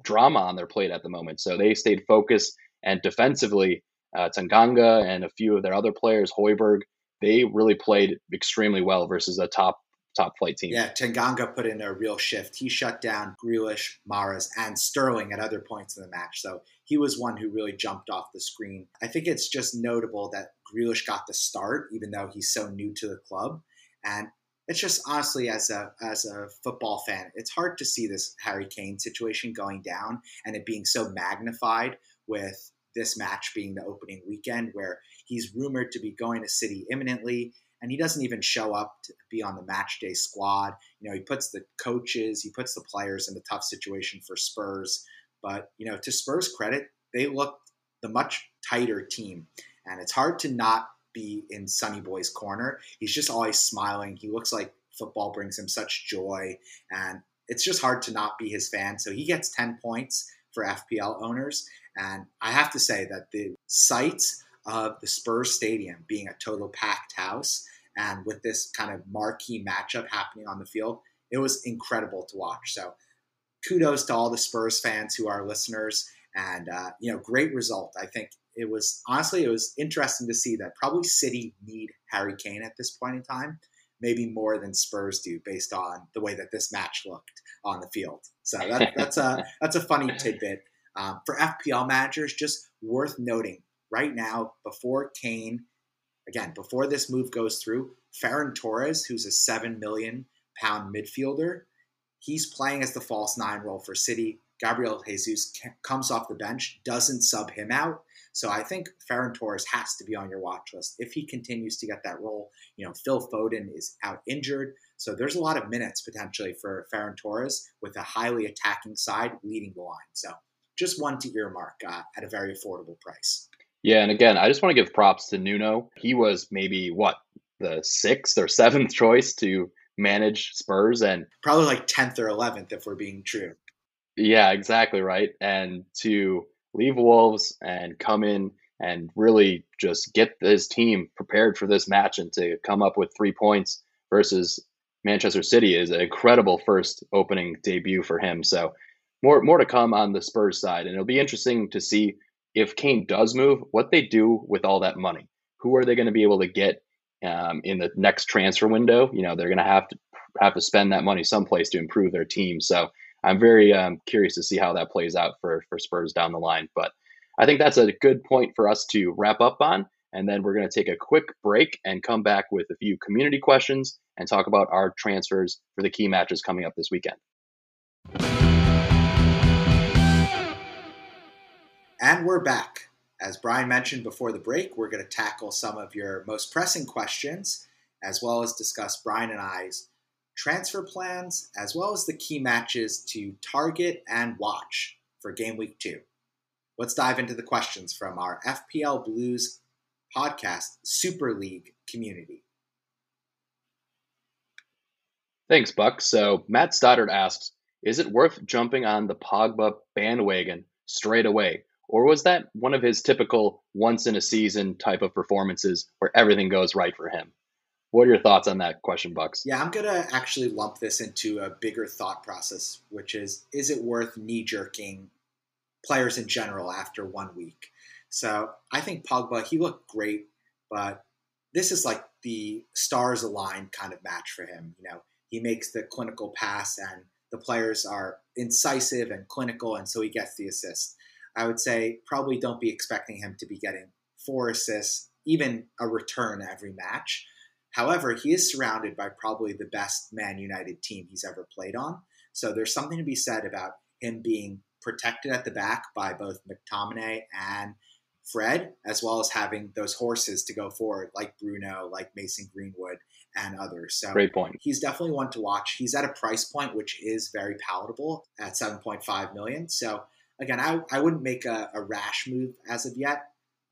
drama on their plate at the moment, so they stayed focused. And defensively, uh, Tanganga and a few of their other players, Højbjerg, they really played extremely well versus a top top flight team. Yeah, Tanganga put in a real shift. He shut down Grealish, Mahrez, and Sterling at other points in the match. So he was one who really jumped off the screen. I think it's just notable that Grealish got the start, even though he's so new to the club. And it's just honestly, as a as a football fan, it's hard to see this Harry Kane situation going down and it being so magnified with this match being the opening weekend where he's rumored to be going to City imminently. And he doesn't even show up to be on the match day squad. You know, he puts the coaches, he puts the players in a tough situation for Spurs. But, you know, to Spurs' credit, they looked the much tighter team. And it's hard to not be in Sonny Boy's corner. He's just always smiling. He looks like football brings him such joy. And it's just hard to not be his fan. So he gets ten points for F P L owners. And I have to say that the sights of the Spurs Stadium being a total packed house, and with this kind of marquee matchup happening on the field, it was incredible to watch. So kudos to all the Spurs fans who are listeners, and, uh, you know, great result. I think it was, honestly, it was interesting to see that probably City need Harry Kane at this point in time, maybe more than Spurs do based on the way that this match looked on the field. So that, that's a, that's a funny tidbit. Um, for F P L managers, just worth noting, right now, before Kane, again, before this move goes through, Ferran Torres, who's a seven million pound midfielder, he's playing as the false nine role for City. Gabriel Jesus comes off the bench, doesn't sub him out. So I think Ferran Torres has to be on your watch list if he continues to get that role. You know, Phil Foden is out injured. So there's a lot of minutes potentially for Ferran Torres with a highly attacking side leading the line. So just one to earmark uh, at a very affordable price. Yeah, and again, I just want to give props to Nuno. He was maybe, what, the sixth or seventh choice to manage Spurs, and probably like tenth or eleventh if we're being true. Yeah, exactly right. And to leave Wolves and come in and really just get his team prepared for this match and to come up with three points versus Manchester City is an incredible first opening debut for him. So more more to come on the Spurs side. And it'll be interesting to see if Kane does move, what they do with all that money. Who are they going to be able to get um, in the next transfer window? You know, they're going to have to have to spend that money someplace to improve their team. So I'm very um, curious to see how that plays out for, for Spurs down the line. But I think that's a good point for us to wrap up on. And then we're going to take a quick break and come back with a few community questions and talk about our transfers for the key matches coming up this weekend. And we're back. As Brian mentioned before the break, we're going to tackle some of your most pressing questions, as well as discuss Brian and I's transfer plans, as well as the key matches to target and watch for game week two. Let's dive into the questions from our F P L Blues podcast Super League community. Thanks, Buck. So Matt Stoddard asks, is it worth jumping on the Pogba bandwagon straight away? Or was that one of his typical once in a season type of performances where everything goes right for him? What are your thoughts on that question, Bucks? Yeah, I'm going to actually lump this into a bigger thought process, which is, is it worth knee-jerking players in general after one week? So I think Pogba, he looked great, but this is like the stars aligned kind of match for him. You know, he makes the clinical pass and the players are incisive and clinical, and so he gets the assist. I would say probably don't be expecting him to be getting four assists, even a return every match. However, he is surrounded by probably the best Man United team he's ever played on. So there's something to be said about him being protected at the back by both McTominay and Fred, as well as having those horses to go forward like Bruno, like Mason Greenwood, and others. So great point. He's definitely one to watch. He's at a price point which is very palatable at seven point five million. So again, I, I wouldn't make a, a rash move as of yet.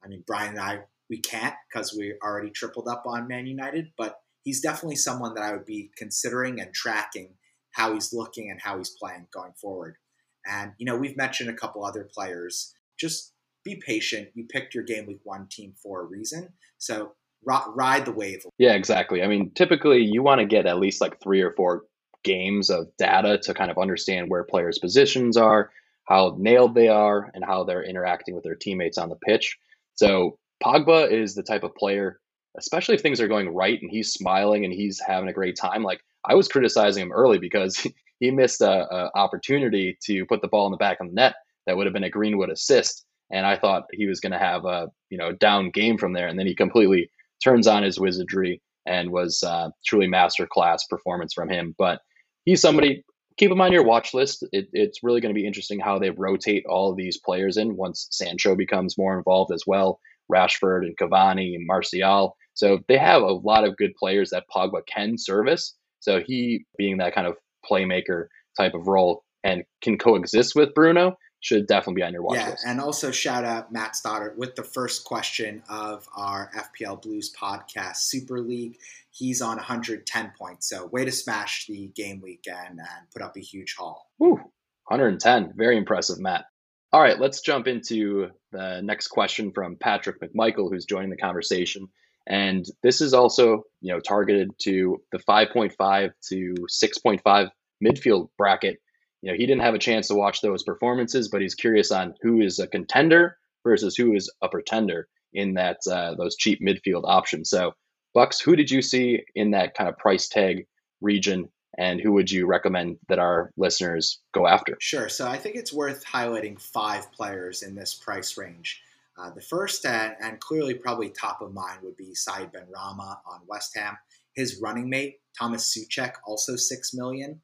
I mean, Brian and I, we can't because we already tripled up on Man United, but he's definitely someone that I would be considering and tracking how he's looking and how he's playing going forward. And, you know, we've mentioned a couple other players. Just be patient. You picked your game week one team for a reason. So ride the wave. Yeah, exactly. I mean, typically you want to get at least like three or four games of data to kind of understand where players' positions are, how nailed they are, and how they're interacting with their teammates on the pitch. So Pogba is the type of player, especially if things are going right and he's smiling and he's having a great time. Like, I was criticizing him early because he missed a, a opportunity to put the ball in the back of the net that would have been a Greenwood assist, and I thought he was going to have a you know down game from there, and then he completely turns on his wizardry and was uh, truly masterclass performance from him. But he's somebody keep him on your watch list. It, it's really going to be interesting how they rotate all of these players in once Sancho becomes more involved as well. Rashford and Cavani and Martial. So they have a lot of good players that Pogba can service. So he being that kind of playmaker type of role and can coexist with Bruno should definitely be on your watch yeah, list. And also shout out Matt Stoddard with the first question of our F P L Blues podcast Super League. He's on one hundred ten points. So way to smash the game weekend and put up a huge haul. Woo, one hundred ten. Very impressive, Matt. All right, let's jump into the next question from Patrick McMichael, who's joining the conversation. And this is also, you know, targeted to the five point five to six point five midfield bracket. You know, he didn't have a chance to watch those performances, but he's curious on who is a contender versus who is a pretender in that uh, those cheap midfield options. So, Bucks, who did you see in that kind of price tag region? And who would you recommend that our listeners go after? Sure. So I think it's worth highlighting five players in this price range. Uh, the first uh, and clearly probably top of mind would be Said Benrahma on West Ham. His running mate, Thomas Suchek, also six million.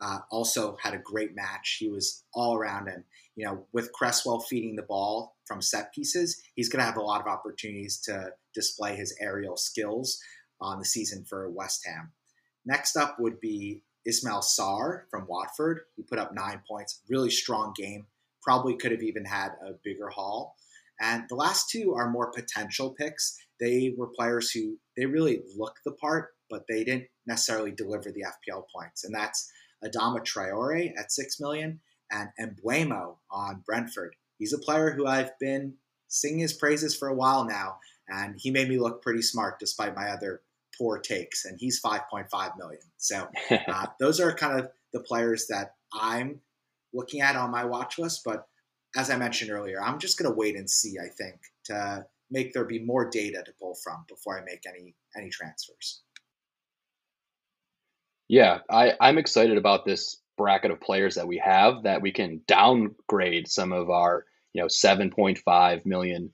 uh, also had a great match. He was all around him. You know, with Cresswell feeding the ball from set pieces, he's going to have a lot of opportunities to display his aerial skills on the season for West Ham. Next up would be Ismail Sarr from Watford. He put up nine points. Really strong game. Probably could have even had a bigger haul. And the last two are more potential picks. They were players who, they really looked the part, but they didn't necessarily deliver the F P L points. And that's Adama Traore at six million dollars and Mbeumo on Brentford. He's a player who I've been singing his praises for a while now, and he made me look pretty smart despite my other poor takes, and he's five point five million dollars. So uh, those are kind of the players that I'm looking at on my watch list, but as I mentioned earlier, I'm just going to wait and see, I think, to make there be more data to pull from before I make any any transfers. Yeah, I, I'm excited about this bracket of players that we have that we can downgrade some of our, you know, seven point five million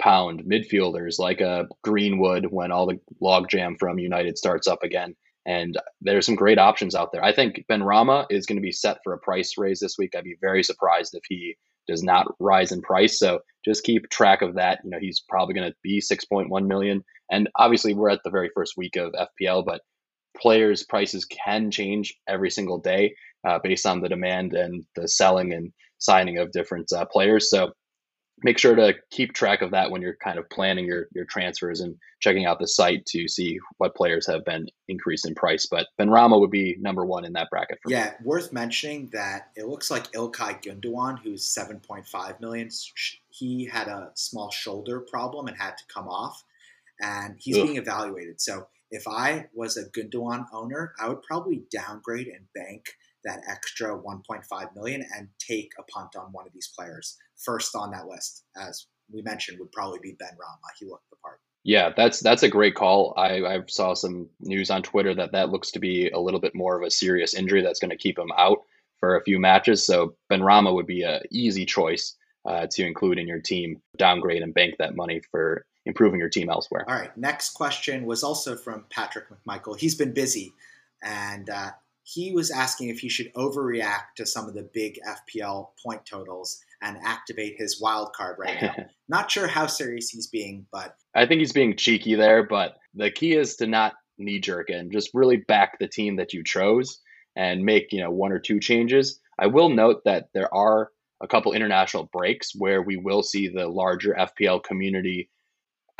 pound midfielders like a Greenwood when all the logjam from United starts up again. And there's some great options out there. I think Benrahma is going to be set for a price raise this week. I'd be very surprised if he does not rise in price. So just keep track of that. You know, he's probably going to be six point one million. And obviously we're at the very first week of F P L, but players' prices can change every single day uh, based on the demand and the selling and signing of different uh, players. So make sure to keep track of that when you're kind of planning your, your transfers and checking out the site to see what players have been increased in price. But Benrahma would be number one in that bracket. For yeah, me. Worth mentioning that it looks like İlkay Gündoğan, who's seven point five million dollars, he had a small shoulder problem and had to come off, and he's Ugh. being evaluated. So if I was a Gündoğan owner, I would probably downgrade and bank that extra one point five million dollars and take a punt on one of these players. First on that list, as we mentioned, would probably be Benrahma. He looked the part. Yeah, that's that's a great call. I, I saw some news on Twitter that that looks to be a little bit more of a serious injury that's going to keep him out for a few matches. So Benrahma would be an easy choice uh, to include in your team, downgrade and bank that money for improving your team elsewhere. All right. Next question was also from Patrick McMichael. He's been busy, and uh, he was asking if he should overreact to some of the big F P L point totals and activate his wild card right now. Not sure how serious he's being, but I think he's being cheeky there. But the key is to not knee jerk and just really back the team that you chose and make, you know, one or two changes. I will note that there are a couple international breaks where we will see the larger F P L community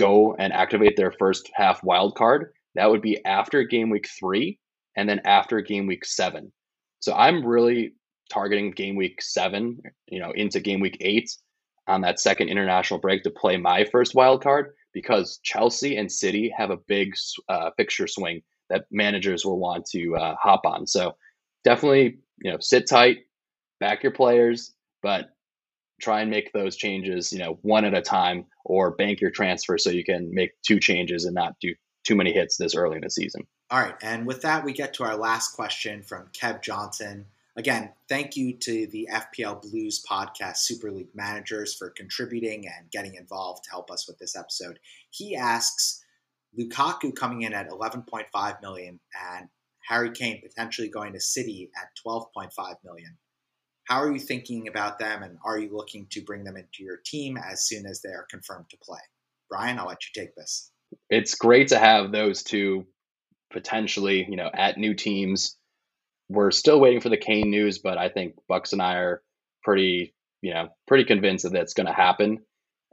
go and activate their first half wild card. That would be after game week three and then after game week seven. So I'm really targeting game week seven, you know, into game week eight on that second international break to play my first wild card, because Chelsea and City have a big uh, fixture swing that managers will want to uh, hop on. So definitely, you know, sit tight, back your players, but try and make those changes, you know, one at a time, or bank your transfer so you can make two changes and not do too many hits this early in the season. All right. And with that, we get to our last question from Kev Johnson. Again, thank you to the F P L Blues podcast Super League managers for contributing and getting involved to help us with this episode. He asks, Lukaku coming in at eleven point five million and Harry Kane potentially going to City at twelve point five million. How are you thinking about them, and are you looking to bring them into your team as soon as they are confirmed to play? Brian, I'll let you take this. It's great to have those two potentially, you know, at new teams. We're still waiting for the Kane news, but I think Bucks and I are pretty, you know, pretty convinced that that's going to happen.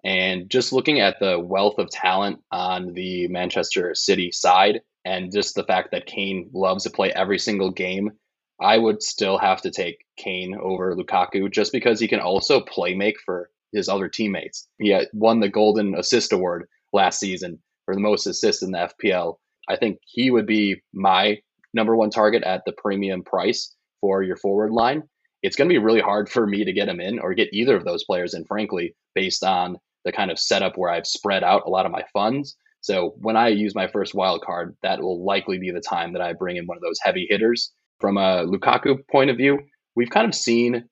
And just looking at the wealth of talent on the Manchester City side, and just the fact that Kane loves to play every single game, I would still have to take Kane over Lukaku just because he can also play make for his other teammates. He won the Golden Assist Award last season for the most assists in the F P L. I think he would be my number one target at the premium price for your forward line. It's going to be really hard for me to get him in or get either of those players in, frankly, based on the kind of setup where I've spread out a lot of my funds. So when I use my first wild card, that will likely be the time that I bring in one of those heavy hitters. From a Lukaku point of view, we've kind of seen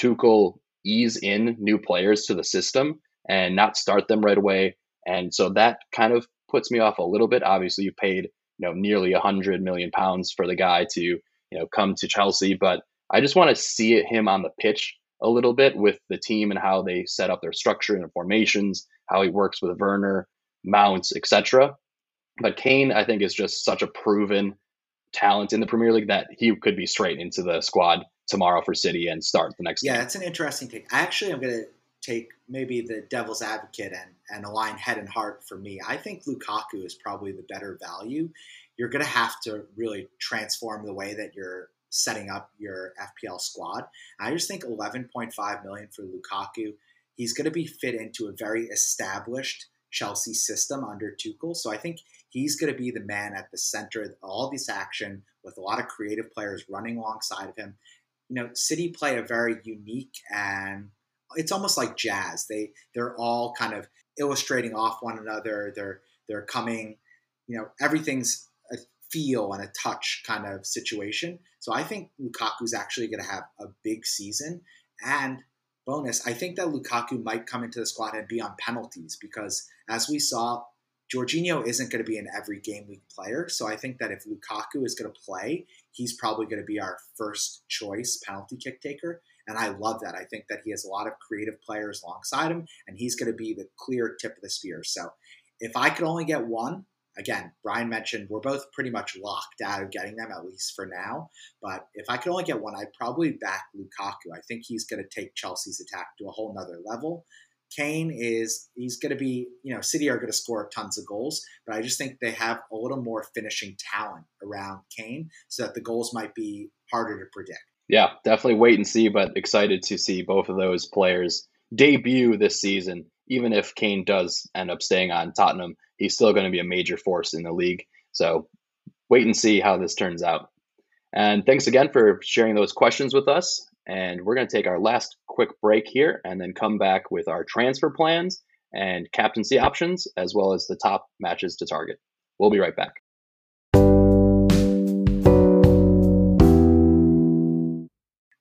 Tuchel ease in new players to the system and not start them right away. And so that kind of puts me off a little bit. Obviously, you paid, you know, nearly one hundred million pounds for the guy to, you you know, come to Chelsea. But I just want to see him on the pitch a little bit with the team and how they set up their structure and formations, how he works with Werner, Mounts, et cetera. But Kane, I think, is just such a proven talent in the Premier League that he could be straight into the squad tomorrow for City and start the next yeah, game. Yeah, it's an interesting take. Actually, I'm going to take maybe the devil's advocate and, and align head and heart for me. I think Lukaku is probably the better value. You're going to have to really transform the way that you're setting up your F P L squad. I just think eleven point five million dollars for Lukaku. He's going to be fit into a very established Chelsea system under Tuchel. So I think he's going to be the man at the center of all this action with a lot of creative players running alongside of him. You know, City play a very unique, and it's almost like jazz. They, they're all kind of illustrating off one another. They're, they're coming, you know, everything's a feel and a touch kind of situation. So I think Lukaku's actually going to have a big season. And bonus, I think that Lukaku might come into the squad and be on penalties because, as we saw, Jorginho isn't going to be an every game week player. So I think that if Lukaku is going to play, he's probably going to be our first choice penalty kick taker. And I love that. I think that he has a lot of creative players alongside him, and he's going to be the clear tip of the spear. So if I could only get one, again, Brian mentioned we're both pretty much locked out of getting them, at least for now. But if I could only get one, I'd probably back Lukaku. I think he's going to take Chelsea's attack to a whole nother level. Kane is, he's going to be, you know, City are going to score tons of goals, but I just think they have a little more finishing talent around Kane so that the goals might be harder to predict. Yeah, definitely wait and see, but excited to see both of those players debut this season. Even if Kane does end up staying on Tottenham, he's still going to be a major force in the league. So wait and see how this turns out. And thanks again for sharing those questions with us. And we're going to take our last quick break here and then come back with our transfer plans and captaincy options, as well as the top matches to target. We'll be right back.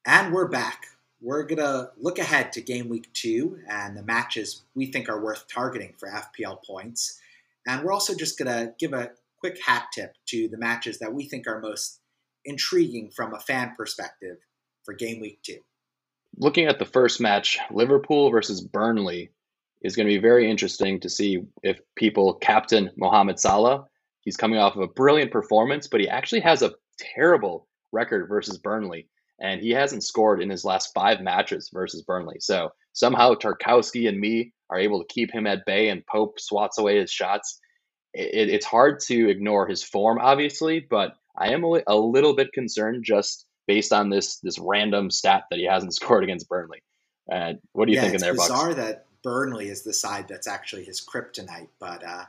And we're back. We're going to look ahead to game week two and the matches we think are worth targeting for F P L points. And we're also just going to give a quick hat tip to the matches that we think are most intriguing from a fan perspective for game week two. Looking at the first match, Liverpool versus Burnley is going to be very interesting to see if people captain Mohamed Salah. He's coming off of a brilliant performance, but he actually has a terrible record versus Burnley. And he hasn't scored in his last five matches versus Burnley. So somehow Tarkowski and me are able to keep him at bay, and Pope swats away his shots. It, it's hard to ignore his form, obviously, but I am a little bit concerned just based on this this random stat that he hasn't scored against Burnley. Uh, what do you yeah, think in there, Bucks? It's bizarre that Burnley is the side that's actually his kryptonite, but uh,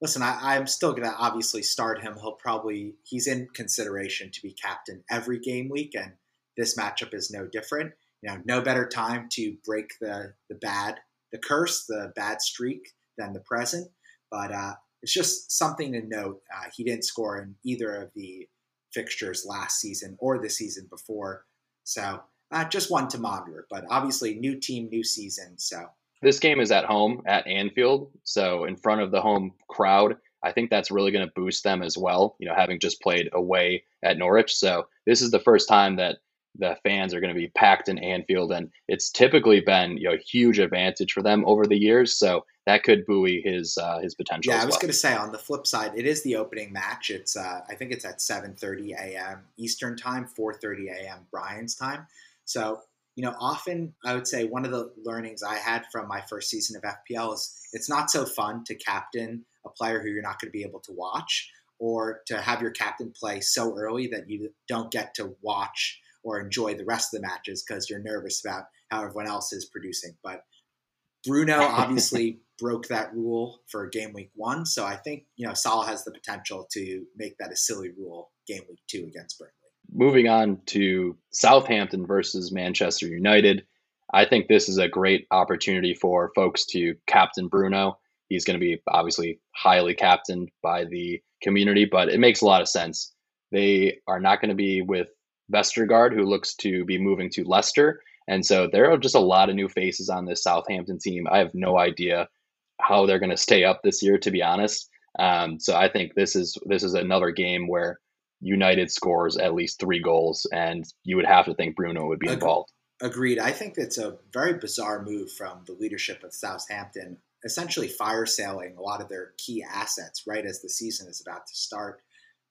listen, I, I'm still going to obviously start him. He'll probably he's in consideration to be captain every game week, and this matchup is no different. You know, no better time to break the the bad, the curse, the bad streak than the present. But uh, it's just something to note. Uh, he didn't score in either of the fixtures last season or the season before. So uh, just one to monitor. But obviously, new team, new season. So this game is at home at Anfield, so in front of the home crowd. I think that's really going to boost them as well. You know, having just played away at Norwich, so this is the first time that the fans are going to be packed in Anfield, and it's typically been, you know, a huge advantage for them over the years. So that could buoy his uh, his potential. Yeah, as I was well. going to say on the flip side, it is the opening match. It's uh, I think it's at seven thirty a.m. Eastern time, four thirty a.m. Brian's time. So, you know, often I would say one of the learnings I had from my first season of F P L is it's not so fun to captain a player who you're not going to be able to watch, or to have your captain play so early that you don't get to watch or enjoy the rest of the matches because you're nervous about how everyone else is producing. But Bruno obviously broke that rule for game week one. So I think, you know, Salah has the potential to make that a silly rule game week two against Burnley. Moving on to Southampton versus Manchester United. I think this is a great opportunity for folks to captain Bruno. He's going to be obviously highly captained by the community, but it makes a lot of sense. They are not going to be with Vestergaard, who looks to be moving to Leicester. And so there are just a lot of new faces on this Southampton team. I have no idea how they're going to stay up this year, to be honest. Um, so I think this is this is another game where United scores at least three goals, and you would have to think Bruno would be involved. Agreed. I think that's a very bizarre move from the leadership of Southampton, essentially fire selling a lot of their key assets right as the season is about to start.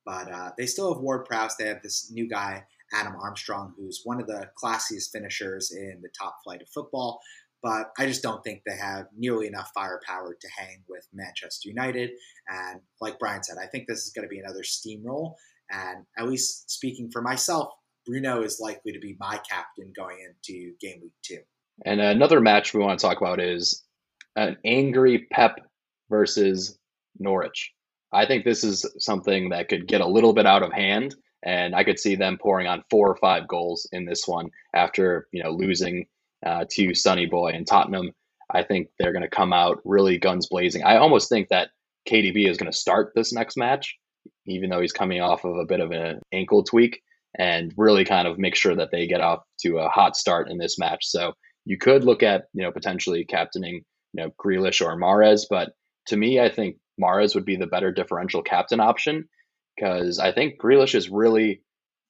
But uh, they still have Ward-Prowse. They have this new guy, Adam Armstrong, who's one of the classiest finishers in the top flight of football. But I just don't think they have nearly enough firepower to hang with Manchester United. And like Brian said, I think this is going to be another steamroll. And at least speaking for myself, Bruno is likely to be my captain going into game week two. And another match we want to talk about is an angry Pep versus Norwich. I think this is something that could get a little bit out of hand, and I could see them pouring on four or five goals in this one after, you know, losing uh, to Sonny Boy and Tottenham. I think they're going to come out really guns blazing. I almost think that K D B is going to start this next match, even though he's coming off of a bit of an ankle tweak, and really kind of make sure that they get off to a hot start in this match. So you could look at, you know, potentially captaining, you know, Grealish or Mahrez, but to me, I think Mahrez would be the better differential captain option, because I think Grealish is really,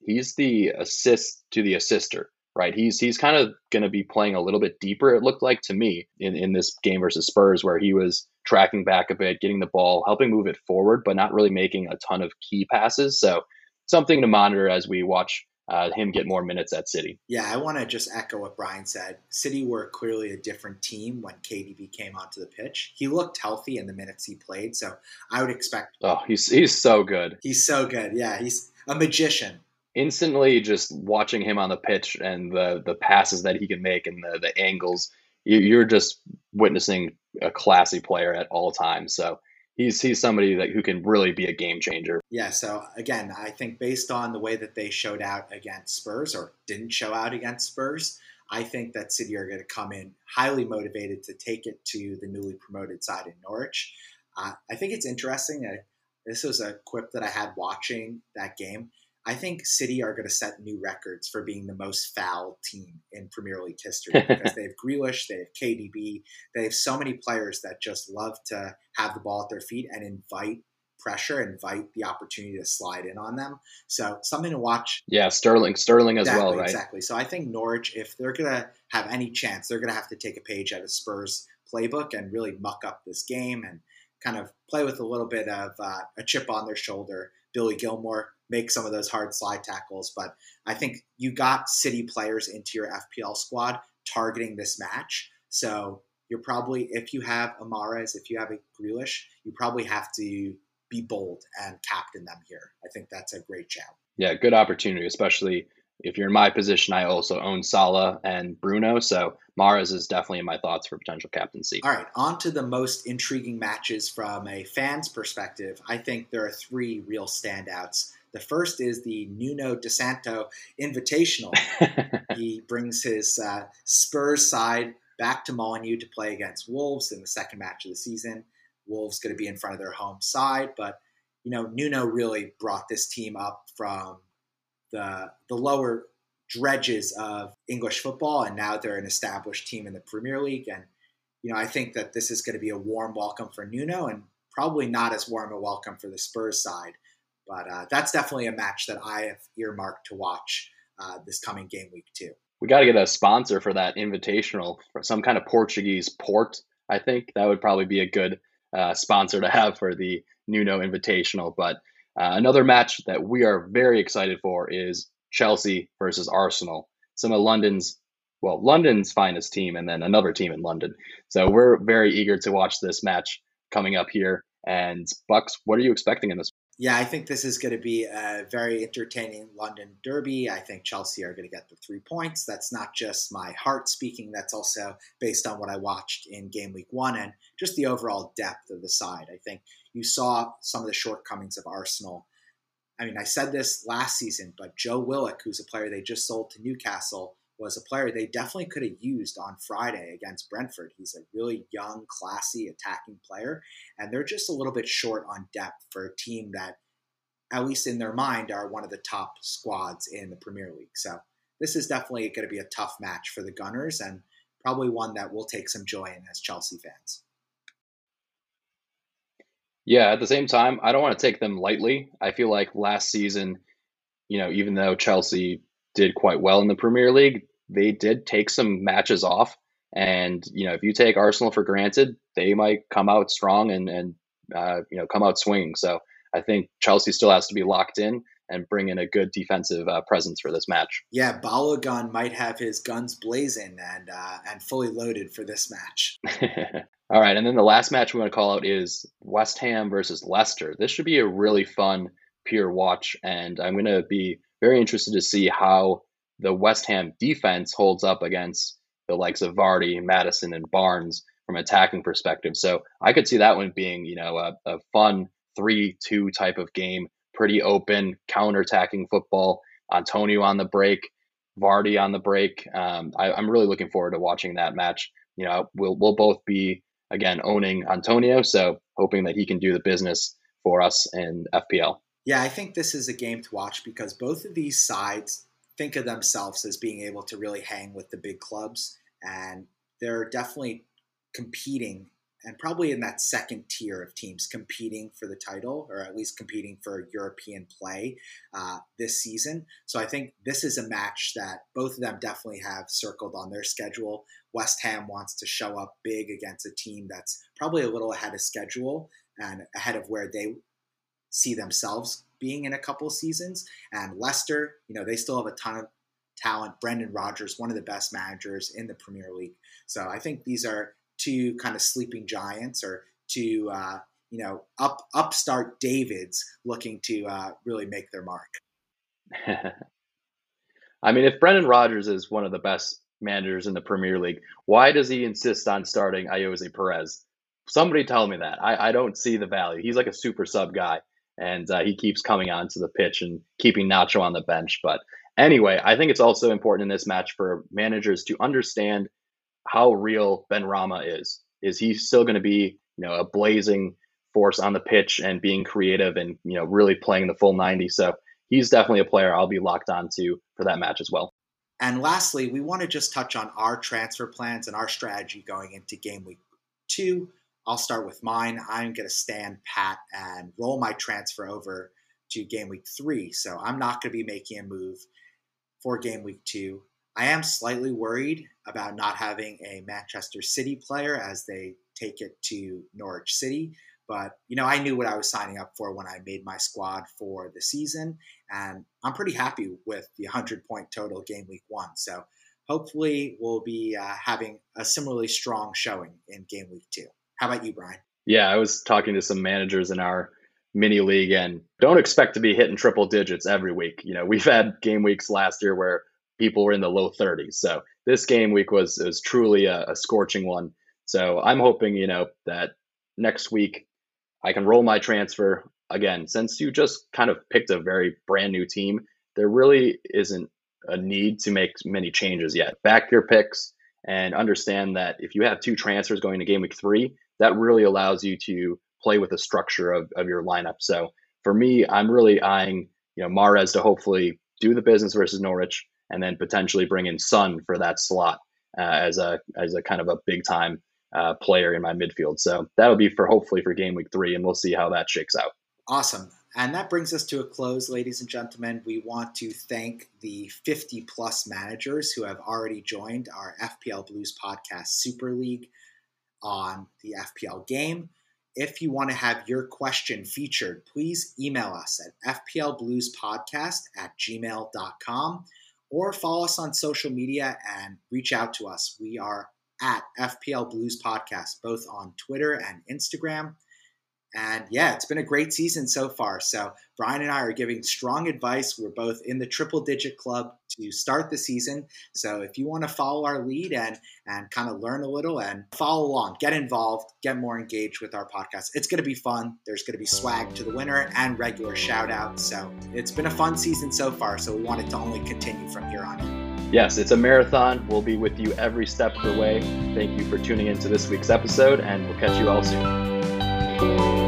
he's the assist to the assister, right? He's he's kind of going to be playing a little bit deeper, it looked like to me, in, in this game versus Spurs, where he was tracking back a bit, getting the ball, helping move it forward, but not really making a ton of key passes. So something to monitor as we watch uh, him get more minutes at City. Yeah, I want to just echo what Brian said. City were clearly a different team when K D B came onto the pitch. He looked healthy in the minutes he played, so I would expect... Oh, he's he's so good. He's so good, yeah. He's a magician. Instantly just watching him on the pitch and the, the passes that he can make and the, the angles, you, you're just witnessing a classy player at all times, so... He's he's somebody that who can really be a game changer. Yeah, so again, I think based on the way that they showed out against Spurs or didn't show out against Spurs, I think that City are going to come in highly motivated to take it to the newly promoted side in Norwich. Uh, I think it's interesting that this was a quip that I had watching that game. I think City are going to set new records for being the most foul team in Premier League history, because they have Grealish, they have K D B, they have so many players that just love to have the ball at their feet and invite pressure, invite the opportunity to slide in on them. So something to watch. Yeah, Sterling, Sterling as exactly, well, right? Exactly. So I think Norwich, if they're going to have any chance, they're going to have to take a page out of Spurs' playbook and really muck up this game and kind of play with a little bit of uh, a chip on their shoulder. Billy Gilmore, make some of those hard slide tackles. But I think you got City players into your F P L squad targeting this match. So you're probably, if you have a Mahrez, if you have a Grealish, you probably have to be bold and captain them here. I think that's a great shout. Yeah, good opportunity, especially if you're in my position. I also own Salah and Bruno, so Mahrez is definitely in my thoughts for potential captaincy. All right, on to the most intriguing matches from a fan's perspective. I think there are three real standouts. The first is the Nuno De Santo Invitational. He brings his uh, Spurs side back to Molineux to play against Wolves in the second match of the season. Wolves going to be in front of their home side, but you know, Nuno really brought this team up from the the lower dredges of English football, and now they're an established team in the Premier League. And you know, I think that this is going to be a warm welcome for Nuno, and probably not as warm a welcome for the Spurs side. But uh, that's definitely a match that I have earmarked to watch uh, this coming game week too. We got to get a sponsor for that invitational, for some kind of Portuguese port. I think that would probably be a good uh, sponsor to have for the Nuno Invitational. But uh, another match that we are very excited for is Chelsea versus Arsenal. Some of London's, well, London's finest team, and then another team in London. So we're very eager to watch this match coming up here. And Bucks, what are you expecting in this? Yeah, I think this is going to be a very entertaining London derby. I think Chelsea are going to get the three points. That's not just my heart speaking. That's also based on what I watched in game week one and just the overall depth of the side. I think you saw some of the shortcomings of Arsenal. I mean, I said this last season, but Joe Willock, who's a player they just sold to Newcastle, was a player they definitely could have used on Friday against Brentford. He's a really young, classy, attacking player, and they're just a little bit short on depth for a team that, at least in their mind, are one of the top squads in the Premier League. So this is definitely going to be a tough match for the Gunners, and probably one that we'll take some joy in as Chelsea fans. Yeah, at the same time, I don't want to take them lightly. I feel like last season you know, even though Chelsea did quite well in the Premier League, they did take some matches off. And, you know, if you take Arsenal for granted, they might come out strong and, and uh, you know, come out swinging. So I think Chelsea still has to be locked in and bring in a good defensive uh, presence for this match. Yeah, Balogun might have his guns blazing and uh, and fully loaded for this match. All right, and then the last match we want to call out is West Ham versus Leicester. This should be a really fun peer watch, and I'm going to be very interested to see how the West Ham defense holds up against the likes of Vardy, Maddison, and Barnes from an attacking perspective. So I could see that one being, you know, a, a fun three two type of game. Pretty open, counterattacking football. Antonio on the break, Vardy on the break. Um, I, I'm really looking forward to watching that match. You know, we'll we'll both be, again, owning Antonio, so hoping that he can do the business for us in F P L. Yeah, I think this is a game to watch because both of these sides think of themselves as being able to really hang with the big clubs, and they're definitely competing and probably in that second tier of teams competing for the title, or at least competing for European play uh, this season. So I think this is a match that both of them definitely have circled on their schedule. West Ham wants to show up big against a team that's probably a little ahead of schedule and ahead of where they see themselves being in a couple seasons. And Leicester, you know, they still have a ton of talent. Brendan Rodgers, one of the best managers in the Premier League. So I think these are two kind of sleeping giants, or two, uh, you know, up upstart Davids looking to uh, really make their mark. I mean, if Brendan Rodgers is one of the best managers in the Premier League, why does he insist on starting Ayoze Perez? Somebody tell me that. I, I don't see the value. He's like a super sub guy, and uh, he keeps coming onto the pitch and keeping Nacho on the bench. But anyway, I think it's also important in this match for managers to understand how real Benrahma is. Is he still going to be, you know, a blazing force on the pitch and being creative and, you know, really playing the full ninety? So he's definitely a player I'll be locked onto for that match as well. And lastly, we want to just touch on our transfer plans and our strategy going into game week two. I'll start with mine. I'm going to stand pat and roll my transfer over to game week three. So I'm not going to be making a move for game week two. I am slightly worried about not having a Manchester City player as they take it to Norwich City. But, you know, I knew what I was signing up for when I made my squad for the season. And I'm pretty happy with the one hundred point total game week one. So hopefully we'll be uh, having a similarly strong showing in game week two. How about you, Brian? Yeah, I was talking to some managers in our mini league and don't expect to be hitting triple digits every week. You know, we've had game weeks last year where people were in the low thirties. So this game week was, was truly a, a scorching one. So I'm hoping, you know, that next week I can roll my transfer again. Since you just kind of picked a very brand new team, there really isn't a need to make many changes yet. Back your picks and understand that if you have two transfers going to game week three, that really allows you to play with the structure of, of your lineup. So for me, I'm really eyeing, you know, Mahrez to hopefully do the business versus Norwich, and then potentially bring in Son for that slot uh, as a as a kind of a big-time uh, player in my midfield. So that'll be for hopefully for game week three, and we'll see how that shakes out. Awesome. And that brings us to a close, ladies and gentlemen. We want to thank the fifty-plus managers who have already joined our F P L Blues Podcast Super League on the F P L game. If you want to have your question featured, please email us at f p l blues podcast at gmail dot com. Or follow us on social media and reach out to us. We are at F P L Blues Podcast, both on Twitter and Instagram. And yeah, it's been a great season so far. So Brian and I are giving strong advice. We're both in the triple digit club to start the season. So if you want to follow our lead and, and kind of learn a little and follow along, get involved, get more engaged with our podcast. It's going to be fun. There's going to be swag to the winner and regular shout outs. So it's been a fun season so far. So we want it to only continue from here on in. Yes, it's a marathon. We'll be with you every step of the way. Thank you for tuning into this week's episode, and we'll catch you all soon.